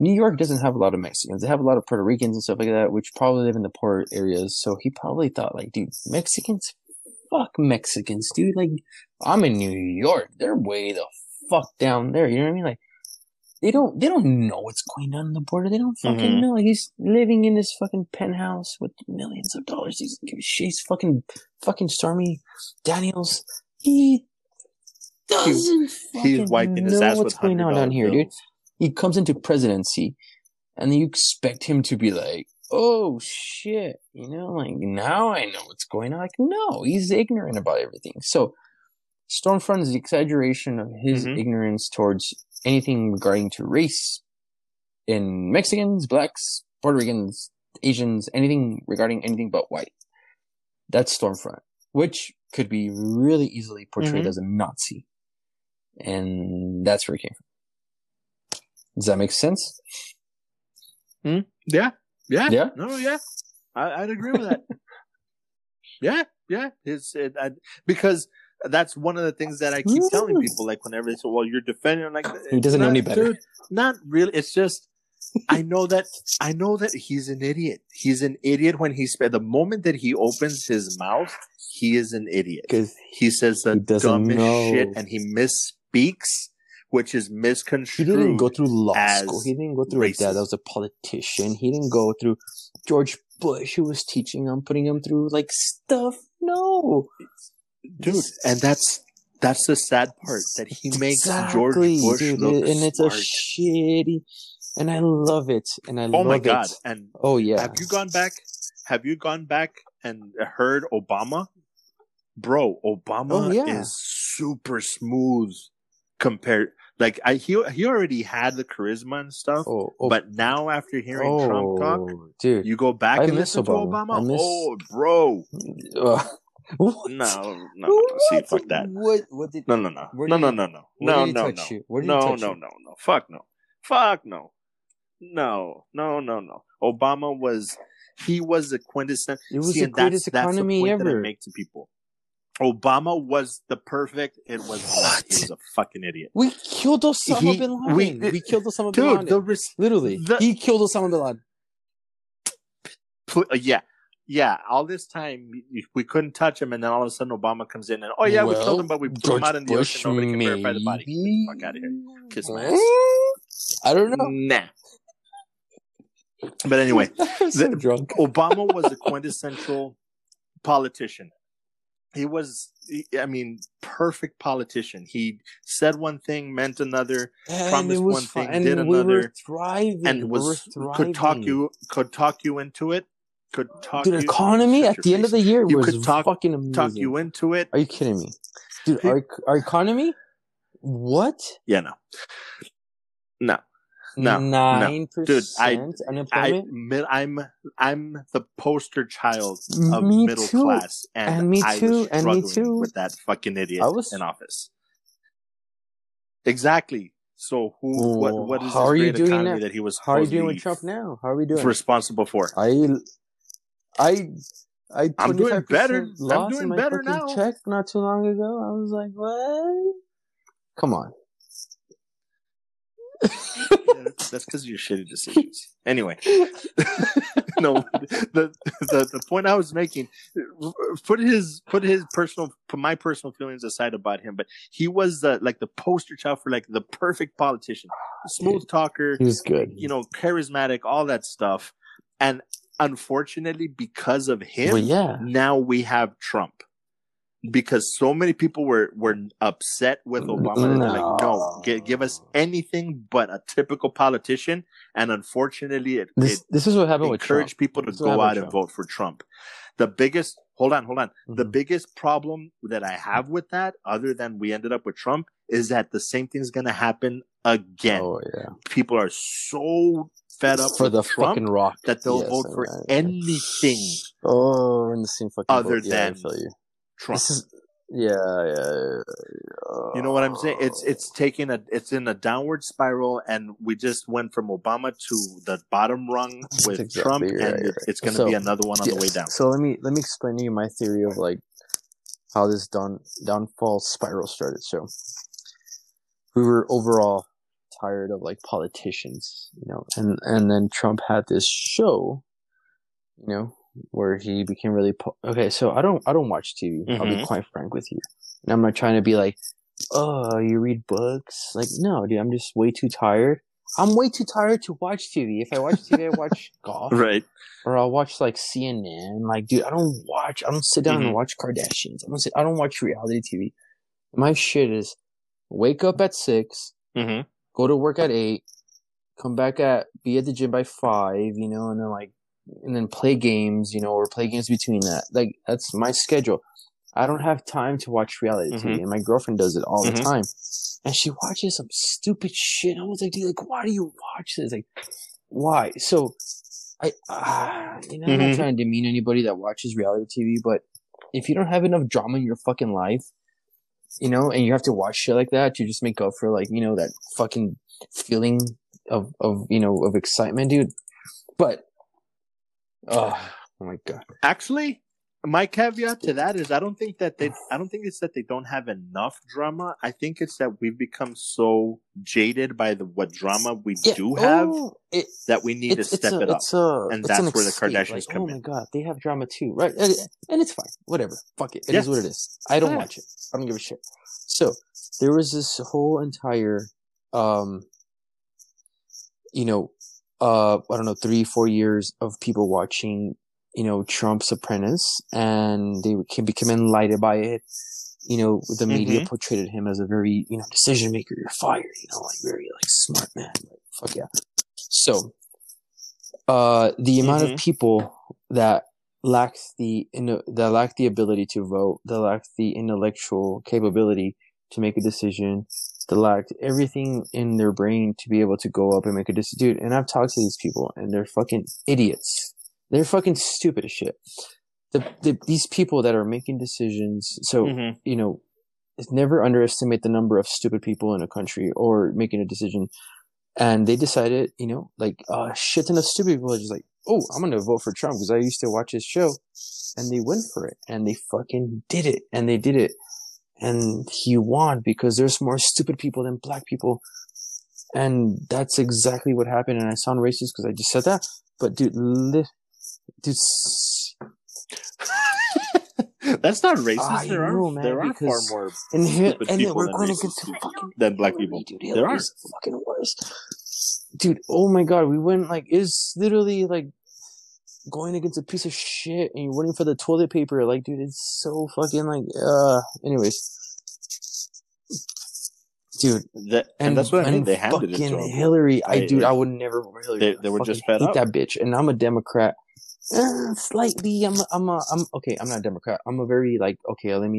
New York doesn't have a lot of Mexicans. They have a lot of Puerto Ricans and stuff like that, which probably live in the poorer areas. So he probably thought, like, dude, Mexicans? Fuck Mexicans, dude. Like, I'm in New York. They're way the fuck down there. You know what I mean? Like, They don't know what's going on the border. They don't fucking know. He's living in this fucking penthouse with millions of dollars. He doesn't give a shit. He's fucking Stormy Daniels. He doesn't he's wiping his ass with $100 bills. What's going on down here, dude? He comes into presidency, and you expect him to be like, "Oh shit," you know, like, now I know what's going on. Like, no, he's ignorant about everything. So Stormfront is the exaggeration of his ignorance towards anything regarding to race in Mexicans, Blacks, Puerto Ricans, Asians, anything regarding anything but white. That's Stormfront, which could be really easily portrayed as a Nazi. And that's where it came from. Does that make sense? Yeah. No, yeah. I'd agree with that. Yeah. Because that's one of the things that I keep telling people. Like, whenever they say, "Well, you're defending," I'm like, he doesn't know any better. Dude, not really. It's just, I know that he's an idiot. He's an idiot when he the moment that he opens his mouth, he is an idiot because he says the dumbest shit and he misspeaks, which is misconstrued. He didn't go through law school. He didn't go through a dad that was a politician. He didn't go through George Bush, who was teaching him, putting him through like stuff. No. Dude, and that's the sad part, that he makes George Bush look and it's smart. A shitty, and I love it, and I love it. Oh my god! And have you gone back and heard Obama, bro? Obama is super smooth compared. Like he already had the charisma and stuff, but now after hearing Trump talk, dude, you go back and listen to Obama. Bro. What? No. What? See, fuck that. What did, no. No. Fuck no. Obama was the quintessential. It was the greatest economy ever. That's the point that I make to people. Obama was the perfect. It was. What? He was a fucking idiot. We killed Osama bin Laden. We killed Osama bin Laden. Literally, he killed Osama bin Laden. Yeah, all this time we couldn't touch him, and then all of a sudden Obama comes in and we killed him, but we put him out in the ocean. Nobody can verify the body. Get the fuck out of here. Kiss my ass. I don't know. Nah. But anyway, I'm so drunk. Obama was a quintessential politician. He was, perfect politician. He said one thing, meant another, and promised one thing, did another. We were thriving. And could talk you into it. Could talk dude, economy at the face. End of the year you was could talk, fucking amazing. Talk you into it. Are you kidding me, dude? Our economy, what? Yeah, no, 9%, dude. Unemployment. I'm the poster child of me middle too. Class, and me I too, was struggling and me too. With that fucking idiot in office. Exactly. So what is the great economy that he was? How are you doing with Trump now? How are we doing? Responsible for? I'm doing better. I'm doing better now. Check not too long ago. I was like, what? Come on. That's because of your shitty decisions. Anyway, no, the point I was making, put my personal feelings aside about him, but he was the poster child for like the perfect politician, smooth talker. He was good, charismatic, all that stuff. And unfortunately, because of him, now we have Trump. Because so many people were upset with Obama. No. They're like, no, give us anything but a typical politician. And unfortunately, this is what happened with Trump. Encouraged people to go out and vote for Trump. The biggest, hold on. Mm-hmm. The biggest problem that I have with that, other than we ended up with Trump, is that the same thing's going to happen again. Oh, yeah. People are so fed up for the Trump fucking rock that they'll vote for anything. Oh, we're in the same fucking boat. Other than Trump. This is, Yeah. You know what I'm saying? It's taking a, it's in a downward spiral, and we just went from Obama to the bottom rung with exactly Trump, right, and it's going to be another one on the way down. So let me explain to you my theory of like how this downfall spiral started. So we were overall tired of like politicians, you know, and then Trump had this show, you know, where he became really okay. So I don't watch TV. Mm-hmm. I'll be quite frank with you, and I'm not trying to be like, oh, you read books. Like, no, dude, I'm just way too tired. I'm way too tired to watch TV. If I watch TV, I watch golf, right? Or I'll watch like CNN. Like, dude, I don't sit down mm-hmm. and watch Kardashians. I don't watch reality TV. My shit is wake up at 6, mm-hmm. go to work at 8, come back be at the gym by 5. You know, and then like. And then play games, you know, or play games between that. Like, that's my schedule. I don't have time to watch reality mm-hmm. TV, and my girlfriend does it all mm-hmm. the time. And she watches some stupid shit. I was like, dude, like, why do you watch this? Like, why? So, you know, mm-hmm. I'm not trying to demean anybody that watches reality TV, but if you don't have enough drama in your fucking life, you know, and you have to watch shit like that to just make up for, like, you know, that fucking feeling of excitement, dude. But, oh my god! Actually, my caveat to that is I don't think it's that they don't have enough drama. I think it's that we've become so jaded by what drama we do have that we need to step it up, and that's where the Kardashians come in. Oh my god, they have drama too, right? And it's fine, whatever. Fuck it, it is what it is. I don't watch it. I don't give a shit. So there was this whole entire, you know. I don't know, 3-4 years of people watching, you know, Trump Sopranos, and they became enlightened by it. You know, the media mm-hmm. portrayed him as a very, you know, decision maker. You're fired, you know, like very like smart man. Like, fuck yeah. So, the amount mm-hmm. of people that lack the ability to vote, that lack the intellectual capability to make a decision. They lacked everything in their brain to be able to go up and make a decision. Dude, and I've talked to these people, and they're fucking idiots. They're fucking stupid as shit. These people that are making decisions. So, mm-hmm. you know, never underestimate the number of stupid people in a country or making a decision. And they decided, you know, like, shit ton of stupid people are just like, oh, I'm going to vote for Trump because I used to watch his show. And they went for it. And they fucking did it. And they did it. And he won because there's more stupid people than black people. And that's exactly what happened. And I sound racist because I just said that. But dude. That's not racist. There are far more stupid people than black people. Dude, there are. Fucking worse. Dude, oh my God. We went like, it's literally like going against a piece of shit and you're waiting for the toilet paper. Like, dude, it's so fucking like, anyways. Dude. And that's what I mean. They handed it to fucking Hillary. I would never vote for Hillary. They were just fed up. That bitch. And I'm a Democrat. Slightly. I'm not a Democrat. I'm a very like, I'm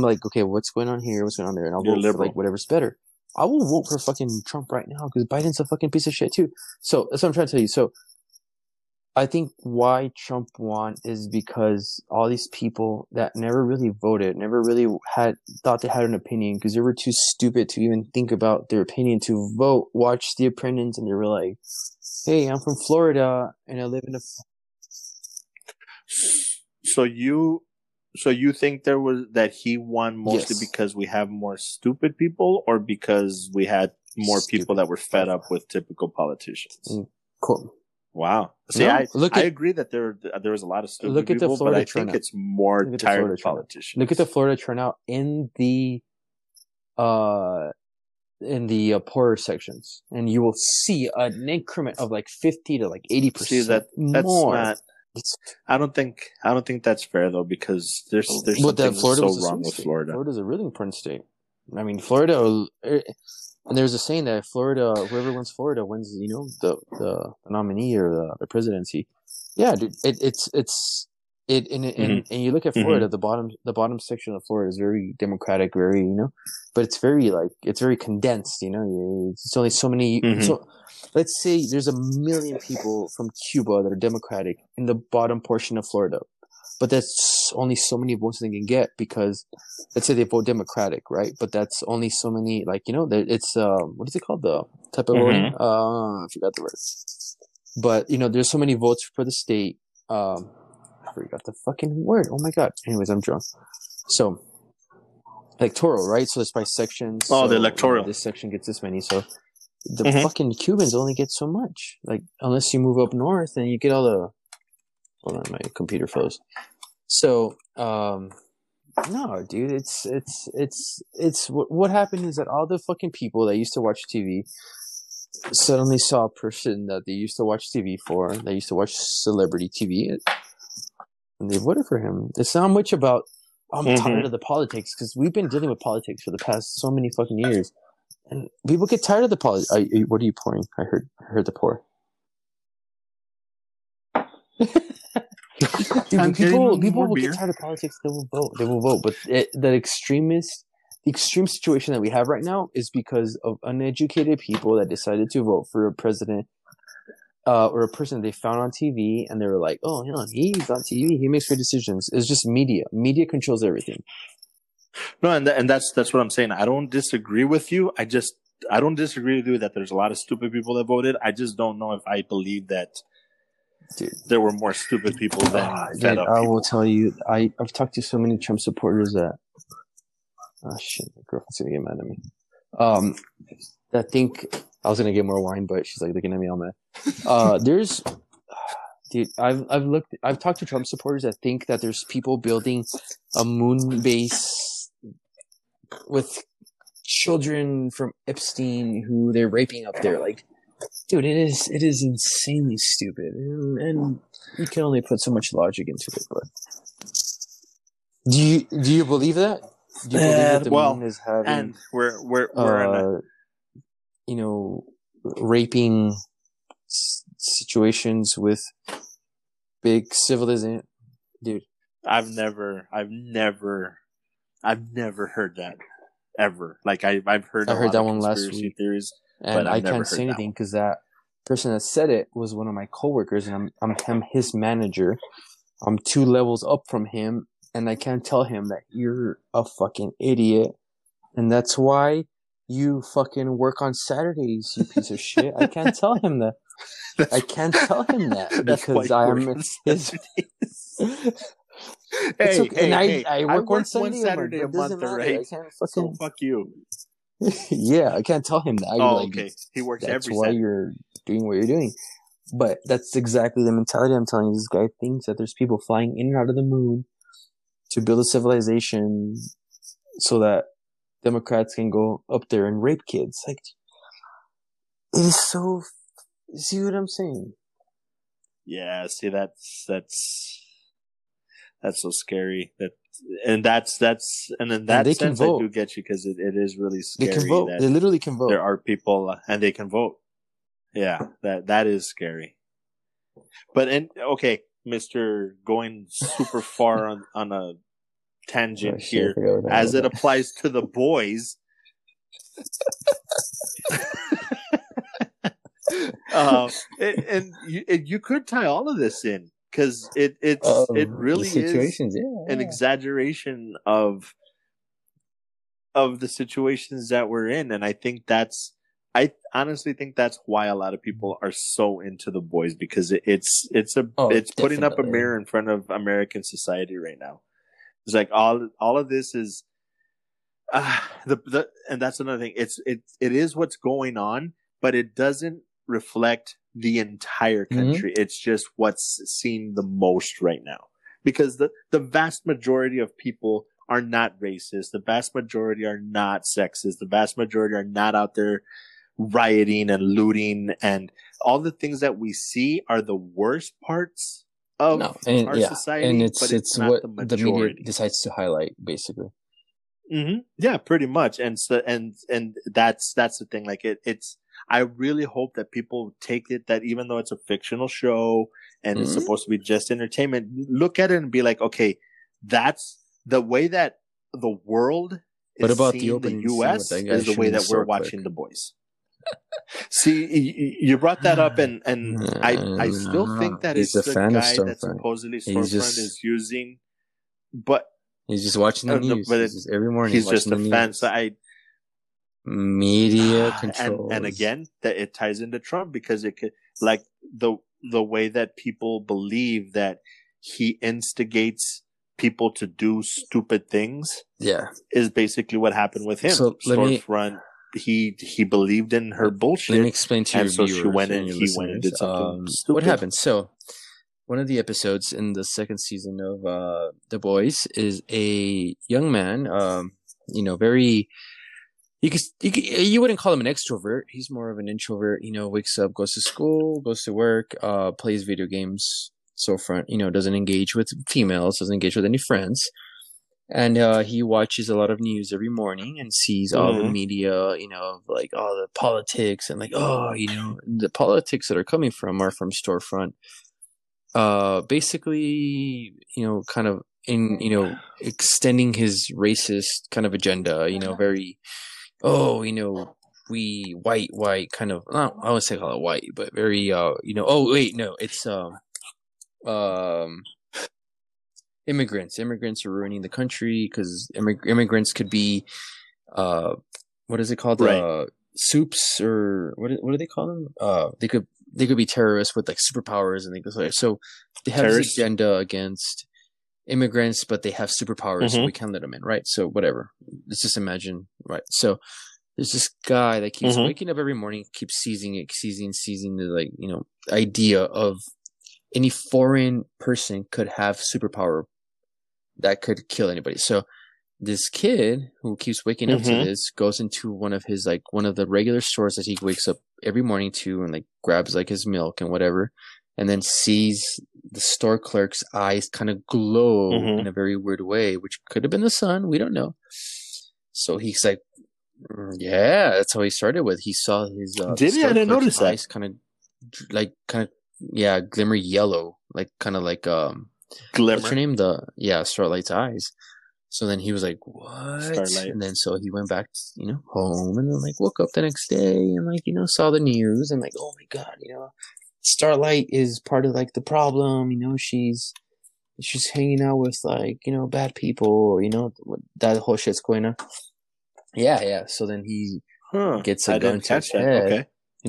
like, okay, what's going on here? What's going on there? And I'll vote liberal for like whatever's better. I will vote for fucking Trump right now because Biden's a fucking piece of shit too. So that's what I'm trying to tell you. So, I think why Trump won is because all these people that never really voted, never really thought they had an opinion because they were too stupid to even think about their opinion to vote, watch The Apprentice, and they were like, hey, I'm from Florida and I live in a... So you think that he won mostly because we have more stupid people or because we had more people that were fed up with typical politicians? Cool. Wow. See, no, I agree that there was a lot of stupid people, but I think it's more tired politicians. Look at the Florida turnout in the poorer sections, and you will see an increment of like 50 to like 80%. See, that's more. I don't think that's fair though, because there's something so wrong with Florida. Florida's a really important state. I mean, Florida. And there's a saying that whoever wins Florida wins, you know, the nominee or the presidency. Yeah, dude, and you look at Florida, mm-hmm. the bottom section of Florida is very Democratic, very, you know, but it's very like, it's very condensed, you know, it's only so many. Mm-hmm. So let's say there's 1 million people from Cuba that are Democratic in the bottom portion of Florida. But that's only so many votes they can get, because let's say they vote Democratic, right? But that's only so many, like, you know, it's, what is it called? The type of voting? I forgot the word. But, you know, there's so many votes for the state. I forgot the fucking word. Oh my God. Anyways, I'm drunk. So, electoral, right? So it's by sections. Oh, so, the electoral. You know, this section gets this many. So the fucking Cubans only get so much. Like, unless you move up north and you get all the. Hold on, my computer froze. So, no, dude, it's what happened is that all the fucking people that used to watch TV suddenly saw a person that they used to watch TV for. They used to watch celebrity TV, and they voted for him. It's not much about, oh, I'm tired of the politics, because we've been dealing with politics for the past so many fucking years, and people get tired of the politics. What are you pouring? I heard the pour. Dude, people will get tired of politics. They will vote. But the extreme situation that we have right now is because of uneducated people that decided to vote for a president or a person they found on TV, and they were like, "Oh, you know, he's on TV. He makes good decisions." It's just media. Media controls everything. No, and that's what I'm saying. I don't disagree with you. I don't disagree with you that there's a lot of stupid people that voted. I just don't know if I believe that. Dude. There were more stupid people than fed up people. I will tell you, I've talked to so many Trump supporters that my girlfriend's gonna get mad at me. I think I was gonna get more wine, but she's like looking at me all mad. I've talked to Trump supporters that think that there's people building a moon base with children from Epstein who they're raping up there, like. Dude, it is insanely stupid, and you can only put so much logic into it. But do you believe that? Do you believe that the moon is having and we're in you know, raping situations with big civilization? Dude, I've never heard that ever. Like I've heard a lot that one last week. Theories. And I can't say anything because that person that said it was one of my coworkers, and I'm his manager. I'm 2 levels up from him, and I can't tell him that you're a fucking idiot, and that's why you fucking work on Saturdays, you piece of shit. I can't tell him that. I can't tell him that because I'm his. Hey, okay. I work one Saturday a month, right? I can't fucking fuck you. Yeah, I can't tell him that. Okay. He works every Saturday. That's why you're doing what you're doing. But that's exactly the mentality I'm telling you. This guy thinks that there's people flying in and out of the moon to build a civilization so that Democrats can go up there and rape kids. Like, it is so... See what I'm saying? Yeah, see, that's so scary. And in that sense, I do get you, because it is really scary. They can vote. They literally can vote. There are people, and they can vote. Yeah, that is scary. But okay, Mr. going super far on a tangent here, as it applies to The Boys. You could tie all of this in. Because it really is an exaggeration of the situations that we're in, and I honestly think that's why a lot of people are so into The Boys, because it's putting up a mirror in front of American society right now. It's like all of this is and that's another thing. It is what's going on, but it doesn't reflect the entire country. It's just what's seen the most right now, because the vast majority of people are not racist, the vast majority are not sexist, the vast majority are not out there rioting and looting, and all the things that we see are the worst parts of our society, and it's not what the media decides to highlight, basically. Yeah, pretty much. And so and that's the thing, like it's I really hope that people take it that even though it's a fictional show and it's supposed to be just entertainment, look at it and be like, okay, that's the way that the world is seeing the U.S. is the way that we're watching The Boys. See, you brought that up, and I still think that it's the guy that supposedly Stormfront is using, but he's just watching the news. But it's every morning he's just a fan. So media control, and again, that it ties into Trump because it could, like the way that people believe that he instigates people to do stupid things. Yeah, is basically what happened with him. So Stormfront. He believed in her bullshit. Let me explain to you. And so she went and he went and did something stupid. What happened? So, one of the episodes in the second season of The Boys is a young man. Very. You wouldn't call him an extrovert. He's more of an introvert. Wakes up, goes to school, goes to work, plays video games. Stormfront, doesn't engage with females, doesn't engage with any friends. And he watches a lot of news every morning and sees all the media, like all the politics and the politics that are coming from are from Stormfront. Basically, kind of extending his racist kind of agenda, very, we white kind of, I wouldn't say call it white, but very, it's, immigrants are ruining the country because immigrants could be what is it called, right. Soups, or what do they call them, they could be terrorists with like superpowers and things like that. So they have this agenda against immigrants, but they have superpowers, so we can't let them in, right? So whatever, let's just imagine, right? So there's this guy that keeps waking up every morning, keeps seizing the idea of any foreign person could have superpower that could kill anybody. So this kid who keeps waking up to this goes into one of the regular stores that he wakes up every morning to and grabs his milk and whatever, and then sees the store clerk's eyes kind of glow in a very weird way, which could have been the sun. We don't know. So he's like, yeah, that's how he started with. He saw his I didn't notice that. Eyes kind of glimmer yellow, glimmer. What's her name? Starlight's eyes. So then he was like, "What?" Starlight. And then so he went back, home, and then woke up the next day and saw the news and oh my god, Starlight is part of the problem. She's hanging out with bad people. That whole shit's going on. Yeah, yeah. So then he gets a gun to his head. Okay.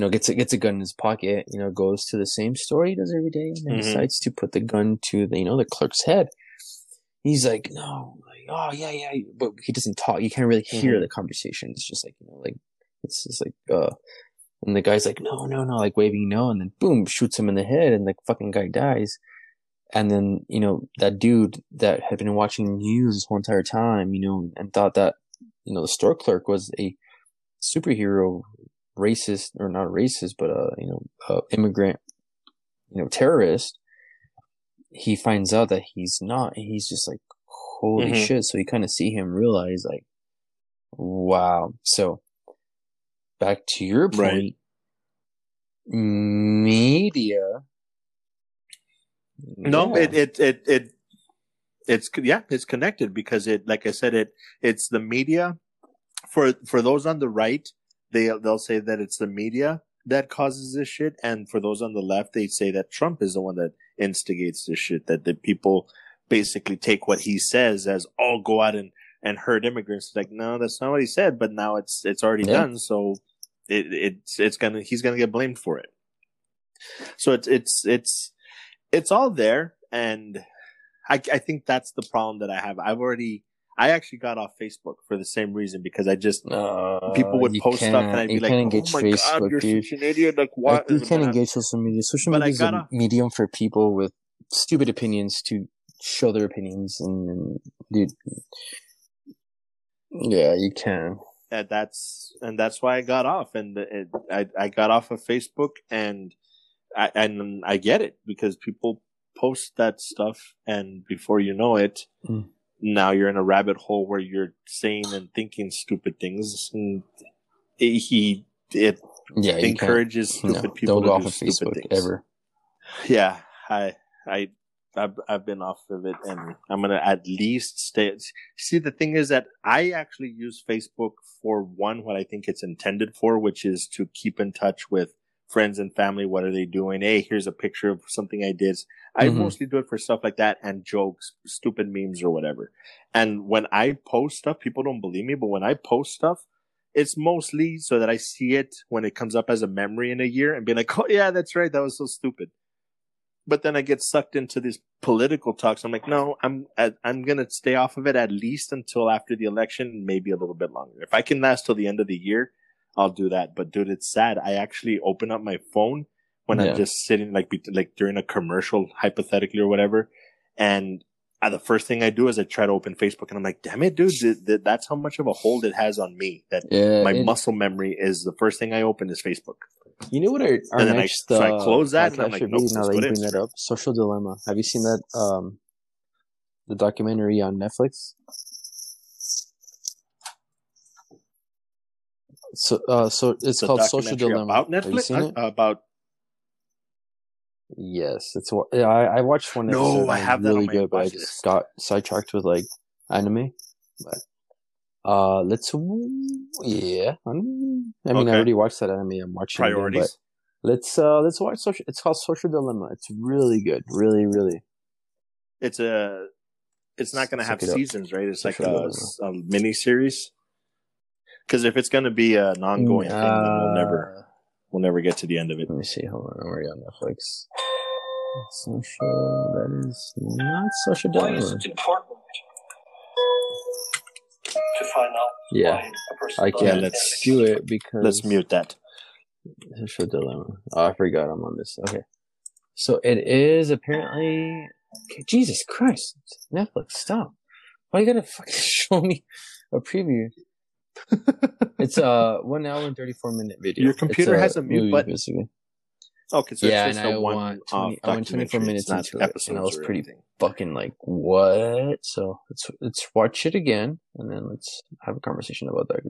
Gets a gun in his pocket, goes to the same store he does every day, and then decides to put the gun to the, the clerk's head. He's like, no, but he doesn't talk. You can't really hear the conversation. It's just it's just and the guy's like, no, waving no, and then boom, shoots him in the head, and the fucking guy dies. And then, that dude that had been watching news this whole entire time, and thought that, the store clerk was a superhero, racist, or not racist, but immigrant, terrorist. He finds out that he's not. He's just holy shit. So you kind of see him realize wow. So back to your point, right. Media. No, it's connected because it's the media. For those on the right, They'll say that it's the media that causes this shit, and for those on the left, they say that Trump is the one that instigates this shit. That the people basically take what he says as, "Oh, go out and hurt immigrants." It's no, that's not what he said. But now it's already done, so he's gonna get blamed for it. So it's all there, and I think that's the problem that I have. I actually got off Facebook for the same reason, because I just people would post stuff and I'd be "Oh my god, you're such an idiot!" What? You can't engage social media. Social media is a medium for people with stupid opinions to show their opinions, and dude, yeah, you can. That's why I got off, and I got off of Facebook, and I get it, because people post that stuff, and before you know it. Now you're in a rabbit hole where you're saying and thinking stupid things, and it encourages stupid people to do stupid things. Ever. Yeah, I I've been off of it, and I'm gonna at least stay. See, the thing is that I actually use Facebook for what I think it's intended for, which is to keep in touch with friends and family. What are they doing? Hey, here's a picture of something I did. I mostly do it for stuff like that and jokes, stupid memes or whatever. And when I post stuff, people don't believe me, but when I post stuff, it's mostly so that I see it when it comes up as a memory in a year and be like, oh yeah, that's right, that was so stupid. But then I get sucked into these political talks. I'm like, no, I'm gonna stay off of it at least until after the election, maybe a little bit longer. If I can last till the end of the year, I'll do that. But dude, it's sad. I actually open up my phone when I'm just sitting, like during a commercial, hypothetically or whatever, and the first thing I do is I try to open Facebook, and I'm like, damn it, dude, that's how much of a hold it has on me. That muscle memory is the first thing I open is Facebook. You know what? I close that, and I'm like, nope, now that you bring that up, Social Dilemma. Have you seen that? The documentary on Netflix. So it's called Social Dilemma. About Netflix? Have you seen it? About. Yes, it's what I watched one. No, I have really that on my good, but I just got sidetracked with like anime. But I already watched that anime. I'm watching priorities. But let's watch Social. It's called Social Dilemma. It's really good. Really, really. It's not going to have seasons, right? It's like a mini series. Because if it's going to be an ongoing thing, then we'll never get to the end of it. Let me see. Hold on. I'm already on Netflix. Social. That is not Social Dilemma. Why is it important to find out why a person let's do it because... Let's mute that. Social Dilemma. Oh, I forgot I'm on this. Okay. So it is apparently... Jesus Christ. Netflix, stop. Why you gotta fucking show me a preview? It's a 1 hour and 34 minute video. Your computer has a mute button. Basically. Okay, so it's just a I went 24 minutes into it, and I was pretty fucking like, what? So let's watch it again, and then let's have a conversation about that.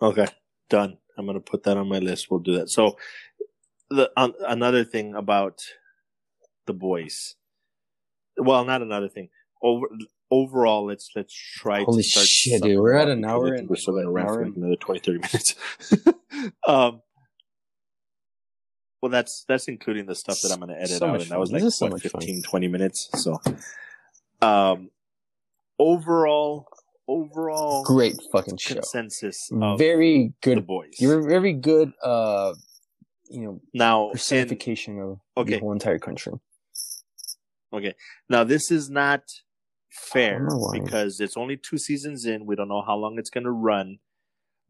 Okay, done. I'm gonna put that on my list. We'll do that. So another thing about The Boys. Well, not another thing. Overall, let's try to start. Holy shit, dude. We're at an hour and we're still going to wrap for another 20, 30 minutes. Well, that's including the stuff that I'm going to edit out. And that was like 15, 20 minutes. So, overall, great fucking show. Consensus. Very good. The Boys. You're very good, personification of the whole entire country. Okay. Now, this is not fair because it's only 2 seasons in. We don't know how long it's going to run.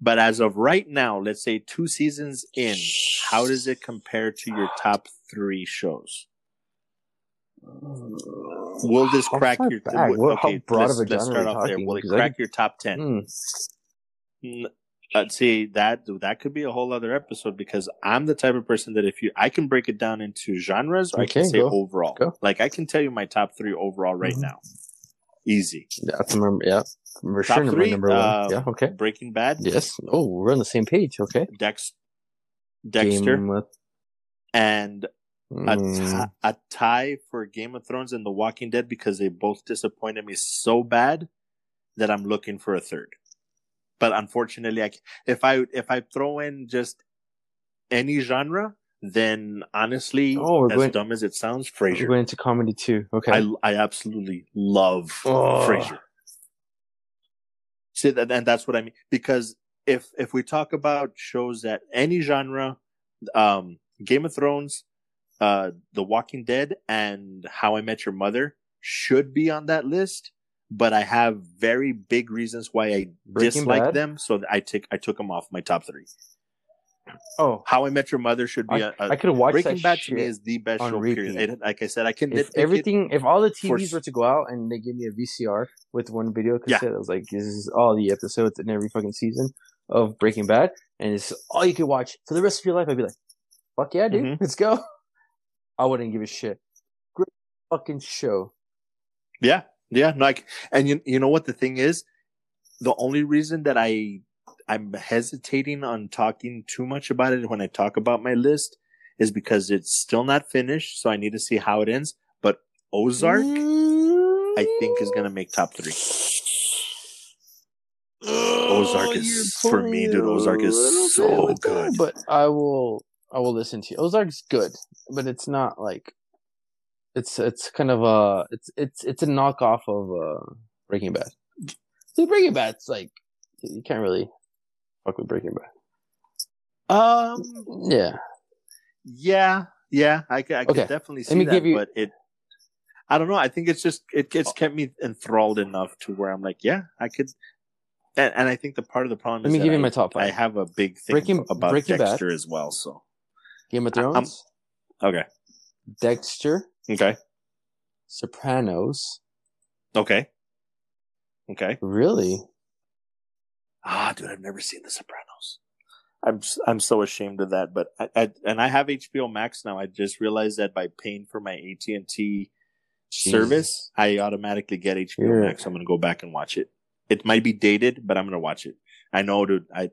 But as of right now, let's say 2 seasons in, how does it compare to your top 3 shows? Will this crack your... let's start off there. Will it crack your top 10? See, that could be a whole other episode because I'm the type of person that I can break it down into genres or I can say overall. Go. Like, I can tell you my top 3 overall right now. Easy. That's number. Yeah, for top sure. Number 1. Yeah. Okay. Breaking Bad. Yes. Oh, we're on the same page. Okay. Dexter. And a tie for Game of Thrones and The Walking Dead because they both disappointed me so bad that I'm looking for a third. But unfortunately, if I throw in just any genre, then honestly, dumb as it sounds, Frasier. We're going into comedy too. Okay, I absolutely love Frasier. See, and that's what I mean. Because if we talk about shows that any genre, Game of Thrones, The Walking Dead, and How I Met Your Mother should be on that list. But I have very big reasons why I dislike them, so I took them off my top 3. Oh, How I Met Your Mother should be. I could watch Breaking Bad to me is the best show. Period. Like I said, I can. If all the TVs were to go out and they gave me a VCR with one video cassette, I was like, this is all the episodes in every fucking season of Breaking Bad, and it's all you could watch for the rest of your life. I'd be like, fuck yeah, dude, let's go. I wouldn't give a shit. Great fucking show. Yeah, like, and you know what the thing is, the only reason that I'm hesitating on talking too much about it when I talk about my list is because it's still not finished, so I need to see how it ends. But Ozark, I think, is going to make top 3. Ozark is, for me, dude, Ozark is so good. But I will listen to you. Ozark's good, but it's not like, it's kind of a, it's a knockoff of Breaking Bad. See, Breaking Bad's like, you can't really fuck with Breaking Bad. Yeah. I could definitely see that, but it, I don't know. I think it's just, it's kept me enthralled enough to where I'm like, yeah, I could. And I think the part of the problem is give you my top 5. I have a big thing about Dexter as well. So, Game of Thrones. Okay. Dexter. Okay. Sopranos. Okay. Really? Dude, I've never seen The Sopranos. I'm so ashamed of that. But I have HBO Max now. I just realized that by paying for my AT&T service, I automatically get HBO Max. I'm going to go back and watch it. It might be dated, but I'm going to watch it. I know, dude. I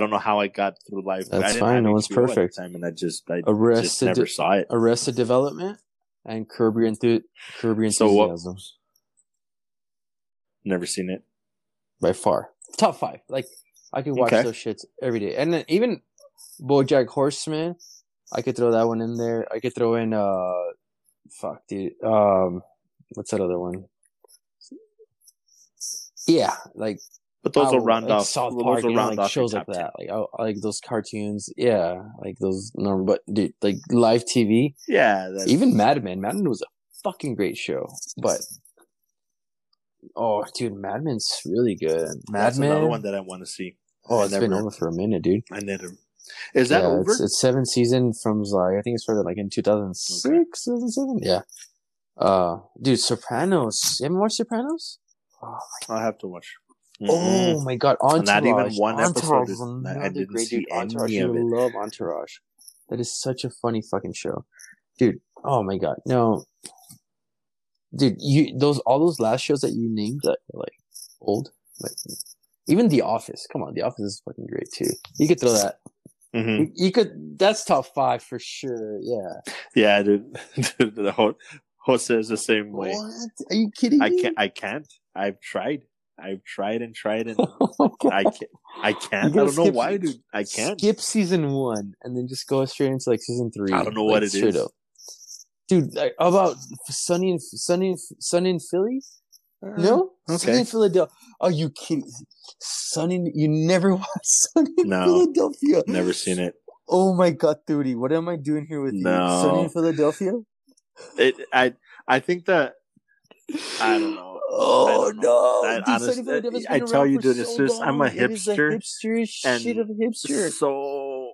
don't know how I got through life. That's fine. It was perfect. And I just never saw it. Arrested Development and Curb Your Enthusiasm. Never seen it. By far. Top 5. Like, I could watch those shits every day. And then even BoJack Horseman, I could throw that one in there. I could throw in, fuck, dude. What's that other one? Yeah, like, but those are round off. South Park, those are round off shows like that, like those cartoons. Yeah, like those normal. But dude, like live TV. Yeah, even Mad Men. Mad Men was a fucking great show. But dude, Mad Men's really good. Mad Men, another one that I want to see. Oh, it's been over for a minute, dude. I never. Is that over? It's 7th season from like I think it started like in 2006, 2007. Yeah. Dude, Sopranos. You haven't watched Sopranos? I'll have to watch. Mm-hmm. Oh my god, Entourage! Not even one episode. I didn't see any of it. You love Entourage. That is such a funny fucking show, dude. Oh my god, no, dude. All those last shows that you named that are like old, like even The Office. Come on, The Office is fucking great too. You could throw that. Mm-hmm. You could. That's top 5 for sure. Yeah, dude. The whole Jose is the same way. What? Are you kidding me? I can't. I've tried and I can't. I don't know why, dude. I can't. Skip season 1 and then just go straight into like season 3. I don't know what it is, dude. Like, about Sunny in Philly? No, okay. Sunny in Philadelphia. Are you kidding? You never watched Sunny in Philadelphia? Never seen it. Oh my god, dude! What am I doing here with you? Sunny in Philadelphia. I think that. I don't know. Oh no! Dude, I tell you, dude, it's just I'm a hipster. Shit of a hipster. So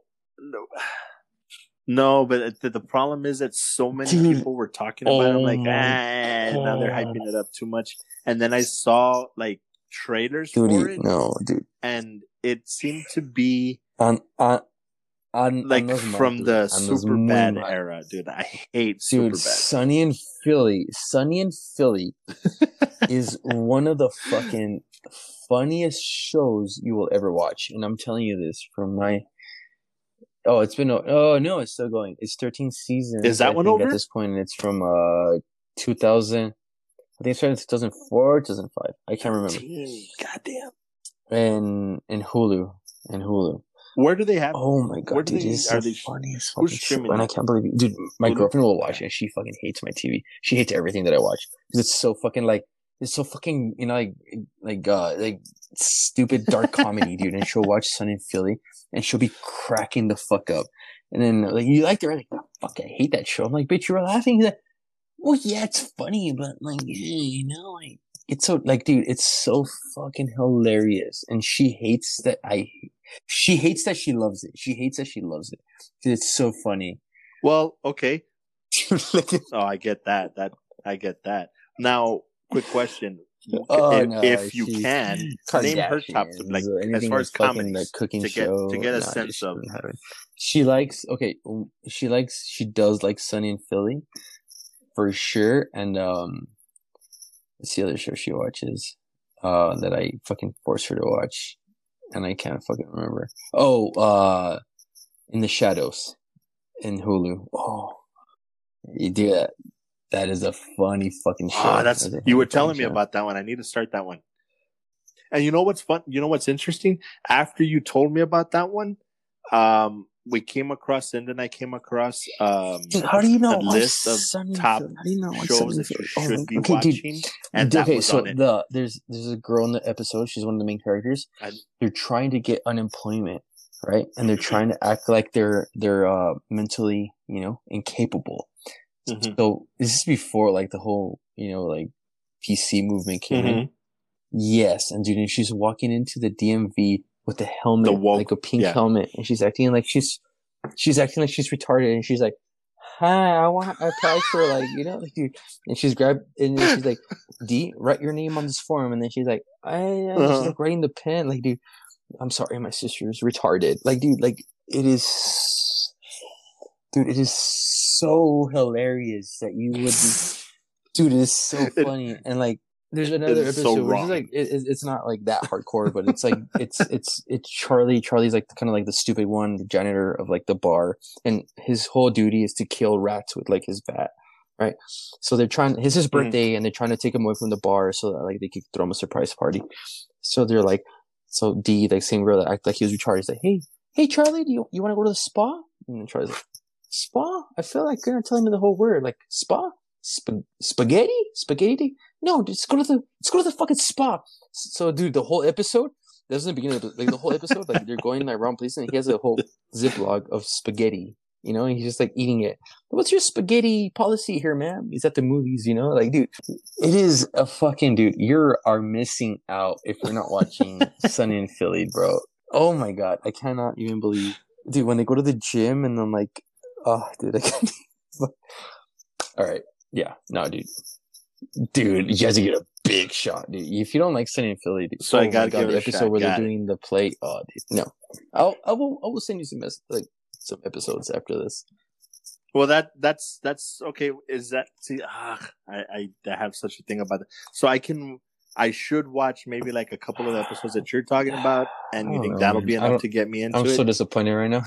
no, but the problem is that so many people were talking about it. I'm like, now they're hyping it up too much. And then I saw like trailers for it. No, dude, and it seemed to be like from the Superbad era, dude. I hate Superbad. Sunny in Philly is one of the fucking funniest shows you will ever watch, and I'm telling you this from my. No, it's still going. It's 13 seasons. Is that one over at this point? And it's from 2000. I think it started in 2004, 2005. I can't remember. Goddamn. And Hulu. Where do they have? Oh my god, dude! It's the funniest fucking shit, and I can't believe it, dude. My girlfriend will watch it, and she fucking hates my TV. She hates everything that I watch because it's so fucking, you know, like stupid dark comedy, dude. And she'll watch Sunny in Philly, and she'll be cracking the fuck up. And then like you liked it, right? Like, oh, fuck, I hate that show. I'm like, bitch, you were laughing. He's like, well, yeah, it's funny, but like, you know, like it's so like, dude, it's so fucking hilarious. And she hates that I. She hates that she loves it. Dude, it's so funny. Well, okay. I get that. Now, quick question: if you can name her top, like as far as comedy, to get a sense of. She does like Sunny in Philly, for sure. And what's the other show she watches that I fucking force her to watch? And I can't fucking remember. In the Shadows. in Hulu. Oh, you do that. That is a funny fucking show. Oh, that's you were telling me about that one. I need to start that one. And you know what's fun? You know what's interesting? After you told me about that one, we came across, and then I came across how do you know a list of top shows that you should be watching. And that was on it. There's a girl in the episode. She's one of the main characters. They're trying to get unemployment, right? And they're trying to act like they're mentally, you know, incapable. Mm-hmm. So this is before like the whole, you know, like PC movement came in. Yes, and dude, and she's walking into the DMV with a helmet, like a pink helmet, and she's acting like she's retarded, and she's like, "Hi, I want to apply for and she's grabbed, and then she's like, "D, write your name on this form," and then she's like, she's like writing the pen, like, dude, I'm sorry, my sister's retarded, like, dude, like it is so hilarious that you would be, dude, it is so funny. And like, there's another episode which is like it's not like that hardcore, but it's like it's Charlie. Charlie's like kind of like the stupid one, the janitor of like the bar, and his whole duty is to kill rats with like his bat, right? So they're trying. It's his birthday, and they're trying to take him away from the bar so that like they could throw him a surprise party. So they're like, so D, like same girl that act like he was retarded, is like, hey Charlie, do you want to go to the spa? And then Charlie's like, spa? I feel like you're not telling me the whole word, like spa. Spaghetti? No, just go to the fucking spa. So, dude, the whole episode, that's in the beginning of the whole episode, like they're going in that wrong place, and he has a whole ziploc of spaghetti, you know, and he's just like eating it. What's your spaghetti policy here, ma'am? He's at the movies, you know, like, dude, it is a fucking, dude, you are missing out if you're not watching Sunny in Philly, bro. Oh my god, I cannot even believe, dude, when they go to the gym, and I'm like, oh, dude, I can't. All right. Yeah, no, dude, you guys are getting a big shot, dude. If you don't like Sunny in Philly, dude, so I gotta give it the episode shot. Where they're doing the play. Oh, dude, no, I will send you some episodes after this. Well, that's okay. Is that I have such a thing about that. So I should watch maybe like a couple of episodes that you're talking about, and you think that'll be enough to get me into it? I'm so disappointed right now.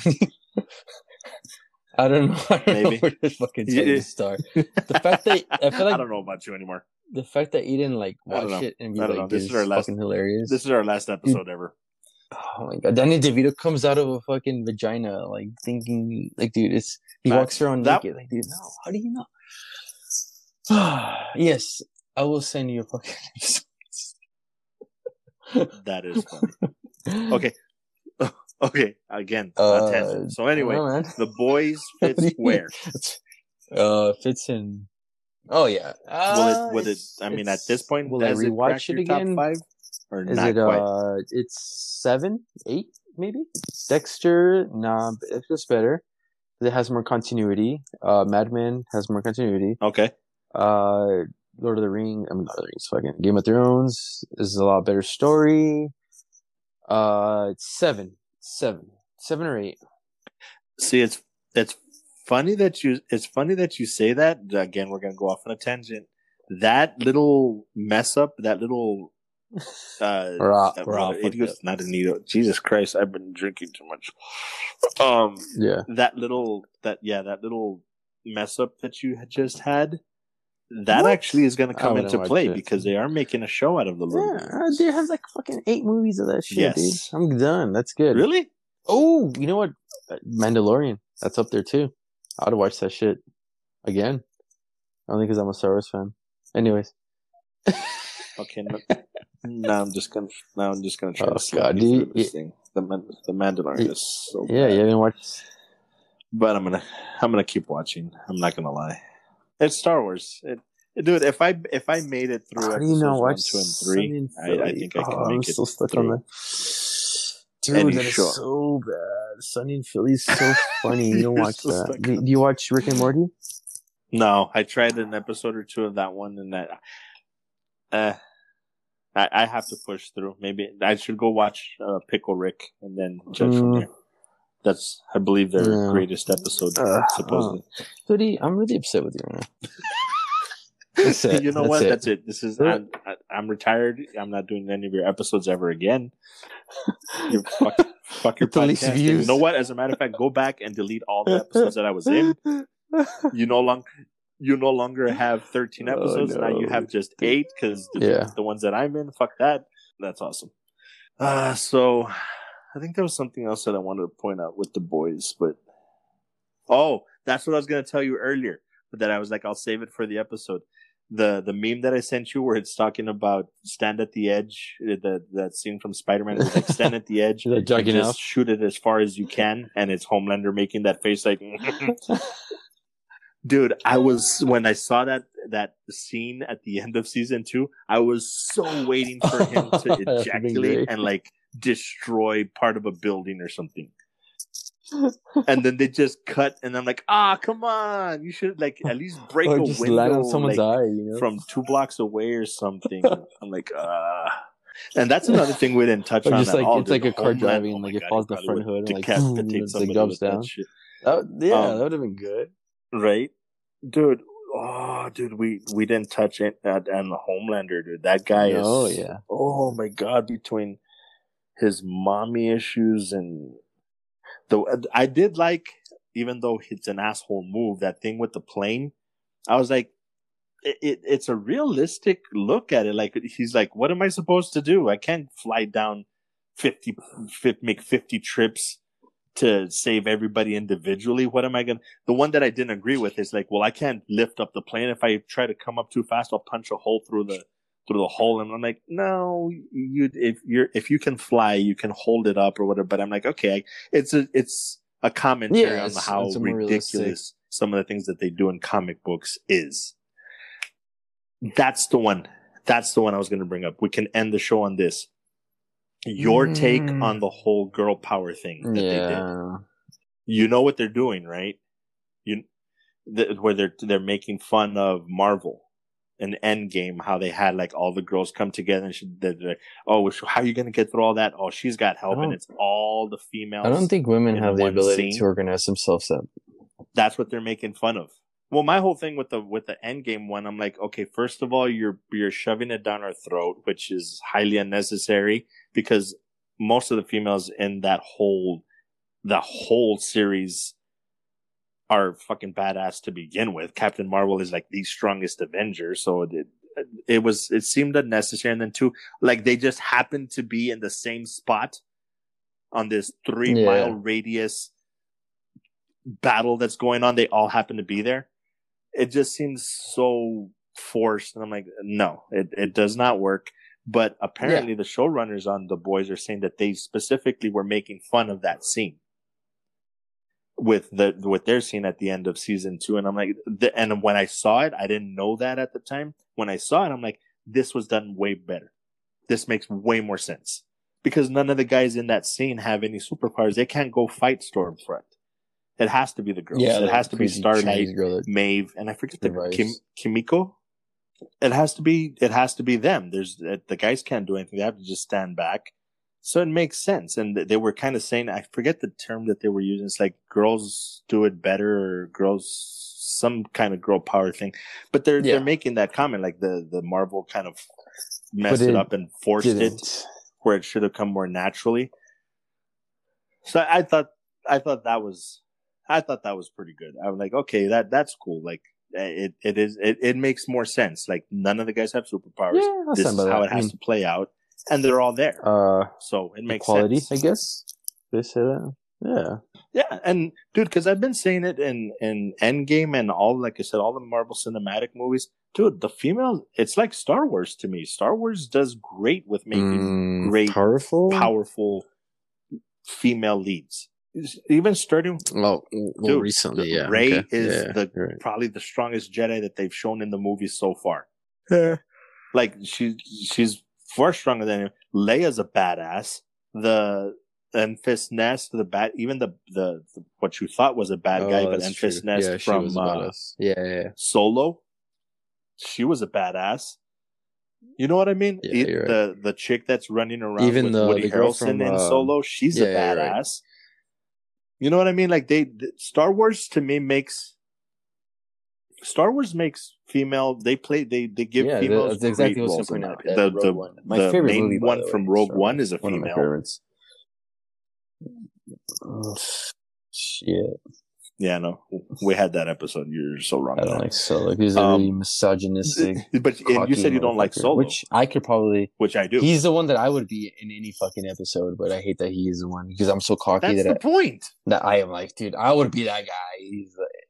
I don't know where to fucking start. The fact that I feel like I don't know about you anymore. The fact that you didn't like watch it and be like, "This is fucking hilarious." This is our last episode ever. Oh my god, Danny DeVito comes out of a fucking vagina, like thinking, like, dude, he walks around naked, like, dude, no, how do you know? Yes, I will send you a fucking episode. That is funny. Okay, again, attention. So anyway, The Boys fits where? Fits in. Oh yeah. Will it? At this point, will I rewatch it again? Top five or is not it? Quite? It's 7, 8, maybe. Dexter, nah, it's just better. It has more continuity. Mad Men has more continuity. Okay. Lord of the Rings. I mean, Lord of the Rings. Fucking Game of Thrones is a lot better story. It's 7 or 8. See, it's funny that you say that. Again, we're gonna go off on a tangent. That little mess up, that little not a needle. Jesus Christ, I've been drinking too much. That little mess up that you had just had. That actually is going to come into play because they are making a show out of the movie. Yeah, they have like fucking 8 movies of that shit, dude. I'm done. That's good. Really? Oh, you know what? Mandalorian. That's up there too. I ought to watch that shit again. Only because I'm a Star Wars fan. Anyways. Okay. Now I'm just gonna try. Oh god, dude! The Mandalorian is so bad. Yeah, you didn't watch. But I'm gonna keep watching. I'm not gonna lie. It's Star Wars, dude. If I made it through episodes 1, 2, and 3, I think I can make it. I'm still stuck on that. Dude, that is so bad. Sunny in Philly is so funny. You don't watch that. Do you watch Rick and Morty? No, I tried an episode or two of that one, and that I have to push through. Maybe I should go watch Pickle Rick and then judge from there. That's, I believe, their greatest episode, supposedly. Hoodie, I'm really upset with you right now. That's it. You know what? That's it. This is. I'm retired. I'm not doing any of your episodes ever again. You're fucking fuck your podcast. You know what? As a matter of fact, go back and delete all the episodes that I was in. You no longer have 13 episodes. Now you have just 8 because the ones that I'm in. Fuck that. That's awesome. So I think there was something else that I wanted to point out with The Boys, but that's what I was going to tell you earlier. But that I was like, I'll save it for the episode. The meme that I sent you where it's talking about stand at the edge, that scene from Spider-Man, it's like stand at the edge, and just shoot it as far as you can, and it's Homelander making that face like dude, when I saw that scene at the end of season 2, I was so waiting for him to ejaculate and like destroy part of a building or something. And then they just cut, and I'm like, come on! You should like at least break a window, land on someone's eye, from 2 blocks away or something. I'm like, And that's another thing we didn't touch on. Just like, it's like a car driving, it falls the front hood, and it jumps down. That would have been good, right, dude? Oh, dude, we didn't touch it and the Homelander, dude. That guy is. Oh yeah. Oh my God, between his mommy issues and. I did like, even though it's an asshole move, that thing with the plane. I was like, it's a realistic look at it. Like, he's like, what am I supposed to do? I can't fly down 50 trips to save everybody individually. What am I going to... The one that I didn't agree with is like, well, I can't lift up the plane. If I try to come up too fast, I'll punch a hole through the hole. And I'm like, no, if you can fly, you can hold it up or whatever. But I'm like, okay, it's a commentary on how ridiculous some of the things that they do in comic books is. That's the one I was going to bring up. We can end the show on this. Your take on the whole girl power thing that they did. You know what they're doing, right? Where they're making fun of Marvel. An end game, how they had like all the girls come together and they're like, oh, how are you going to get through all that? Oh, she's got help, and it's all the females. I don't think women have the ability to organize themselves up. That's what they're making fun of. Well, my whole thing with the end game one, I'm like, okay, first of all, you're shoving it down our throat, which is highly unnecessary because most of the females in that whole series are fucking badass to begin with. Captain Marvel is like the strongest Avenger, so it seemed unnecessary. And then 2, like they just happened to be in the same spot on this 3-mile radius battle that's going on. They all happen to be there. It just seems so forced, and I'm like, no, it does not work. But apparently the showrunners on The Boys are saying that they specifically were making fun of that scene. With their scene at the end of season 2, and I'm like, and when I saw it, I didn't know that at the time. When I saw it, I'm like, this was done way better. This makes way more sense because none of the guys in that scene have any superpowers. They can't go fight Stormfront. It has to be the girls. Yeah, it has to be Starlight, Maeve, and I forget Kimiko. It has to be them. There's the guys can't do anything. They have to just stand back. So it makes sense. And they were kind of saying, I forget the term that they were using. It's like girls do it better or girls, some kind of girl power thing. But they're making that comment, like the Marvel kind of messed it up and forced it where it should have come more naturally. So I thought that was pretty good. I was like, okay, that's cool. Like it makes more sense. Like none of the guys have superpowers. Yeah, this is how it has to play out. And they're all there. So it makes sense. I guess. They say that? Yeah. Yeah. And, dude, because I've been saying it in Endgame and all, like I said, all the Marvel cinematic movies. Dude, the female, it's like Star Wars to me. Star Wars does great with making great, powerful female leads. Even starting... Well, recently, yeah. Rey is probably the strongest Jedi that they've shown in the movies so far. Yeah. Like, she's far stronger than him. Leia's a badass. Enfys Nest, the what you thought was a bad guy, but Enfys Nest from Solo, she was a badass. You know what I mean? Yeah, the chick that's running around even with Woody Harrelson in Solo, she's a badass. Right. You know what I mean? Like Star Wars to me makes female. They give females. That's exactly what's going on. The main movie, one from Rogue One is a female. Oh, shit. Yeah, no, we had that episode. You're so wrong. I don't like Solo. He's a really misogynistic. But and you said you don't like Solo, which I could probably, which I do. He's the one that I would be in any fucking episode, but I hate that he is the one because I'm so cocky. That's the point. That I am like, dude, I would be that guy. He's like,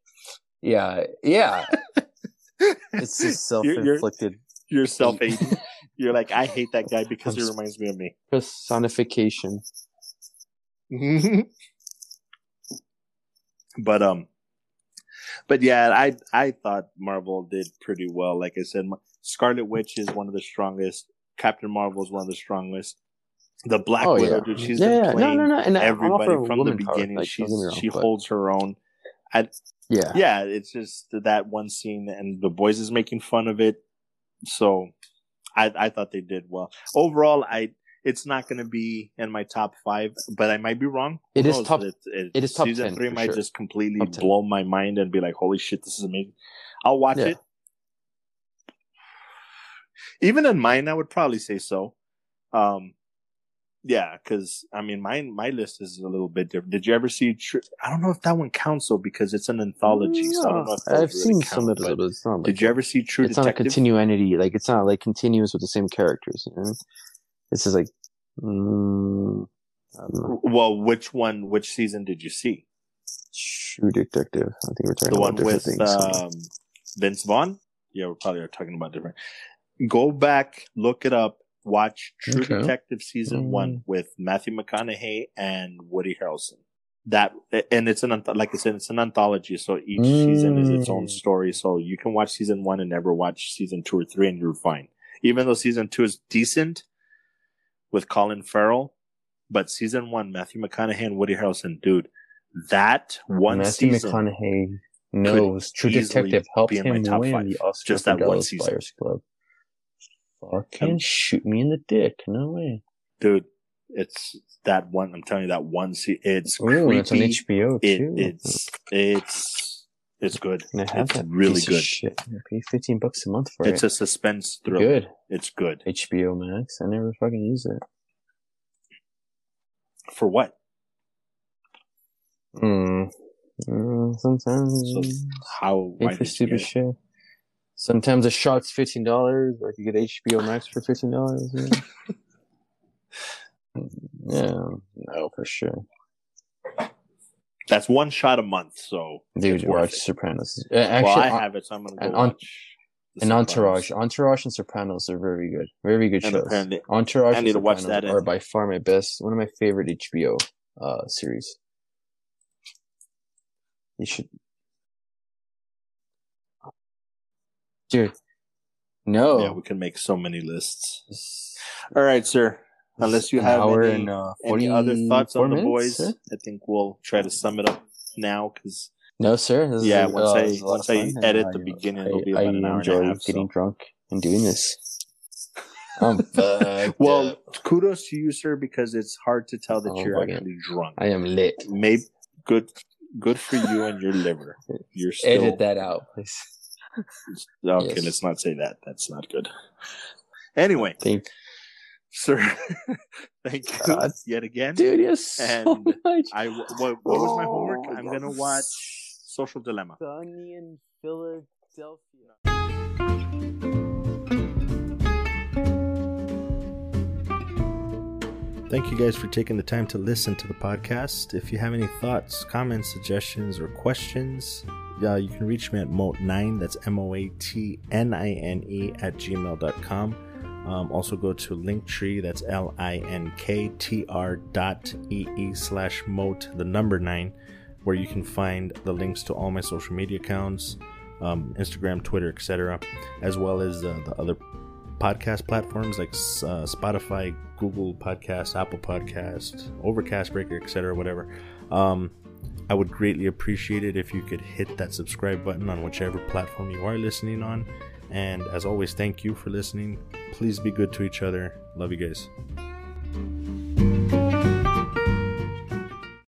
yeah. It's just self-inflicted. You're self-hating. You're like, I hate that guy because he reminds me of me. Personification. But yeah, I thought Marvel did pretty well. Like I said, Scarlet Witch is one of the strongest. Captain Marvel is one of the strongest. The Black Widow, dude, she's been playing everybody from the beginning. Like, she holds her own. It's just that one scene, and The Boys is making fun of it. So I thought they did well overall. It's not going to be in my top 5, but I might be wrong. It is top. It is top 10. Season 3 might just completely blow my mind and be like, "Holy shit, this is amazing!" I'll watch it. Even in mine, I would probably say so. Yeah, because I mean, my list is a little bit different. Did you ever see? I don't know if that one counts though, because it's an anthology. So I don't know if I've seen some of it, but it's not. Like did you ever see True Detective? It's not a continuity. Like it's not like continuous with the same characters. You know? This is like, I don't know. Well, which season did you see? True Detective. I think we're talking about different things. The one with Vince Vaughn? Yeah, we probably are talking about different. Go back, look it up, watch True Detective season 1 with Matthew McConaughey and Woody Harrelson. And it's like I said, it's an anthology, so each season is its own story. So you can watch season 1 and never watch season 2 or 3, and you're fine. Even though season 2 is decent. With Colin Farrell, but season 1, Matthew McConaughey and Woody Harrelson, dude, that one Matthew season. Matthew McConaughey knows True Detective helped him win the Oscar just that one season. Players Club. Fucking shoot me in the dick! No way, dude. It's that one. I'm telling you, that one season. It's creepy. It's on HBO too. It's good. It's really good. Shit. I pay $15 a month for it. It's a suspense thriller. Good. It's good. HBO Max. I never fucking use it. For what? Sometimes. So how? Pay for stupid shit. Sometimes a shot's $15, or I could get HBO Max for $15. No, for sure. That's one shot a month, so dude, watch Sopranos. Actually, I have it, so I'm gonna go watch. And Entourage and Sopranos are very good shows. Entourage and Sopranos are by far my best, one of my favorite HBO series. You should, dude. No, yeah, we can make so many lists. All right, sir. Unless you have any other thoughts on The Boys, sir? I think we'll try to sum it up now. Cause, no, sir. Once I edit the beginning, it'll be about an hour and a half. I enjoy getting drunk and doing this. Well, kudos to you, sir, because it's hard to tell that you're actually drunk. I am lit. Maybe good for you and your liver. You're still... Edit that out, please. Okay, yes. Let's not say that. That's not good. Anyway. Sir, thank you yet again. Dude, yes. So and much. What was my homework? I'm going to watch Social Dilemma. Sunny in Philadelphia. Thank you guys for taking the time to listen to the podcast. If you have any thoughts, comments, suggestions, or questions, you can reach me at moatnine. That's moatnine @gmail.com. Also go to Linktree, that's linktr.ee/moat9, where you can find the links to all my social media accounts, Instagram, Twitter, etc., as well as the other podcast platforms like Spotify, Google Podcasts, Apple Podcasts, Overcast, Breaker, etc., whatever. I would greatly appreciate it if you could hit that subscribe button on whichever platform you are listening on. And as always, thank you for listening. Please be good to each other. Love you guys.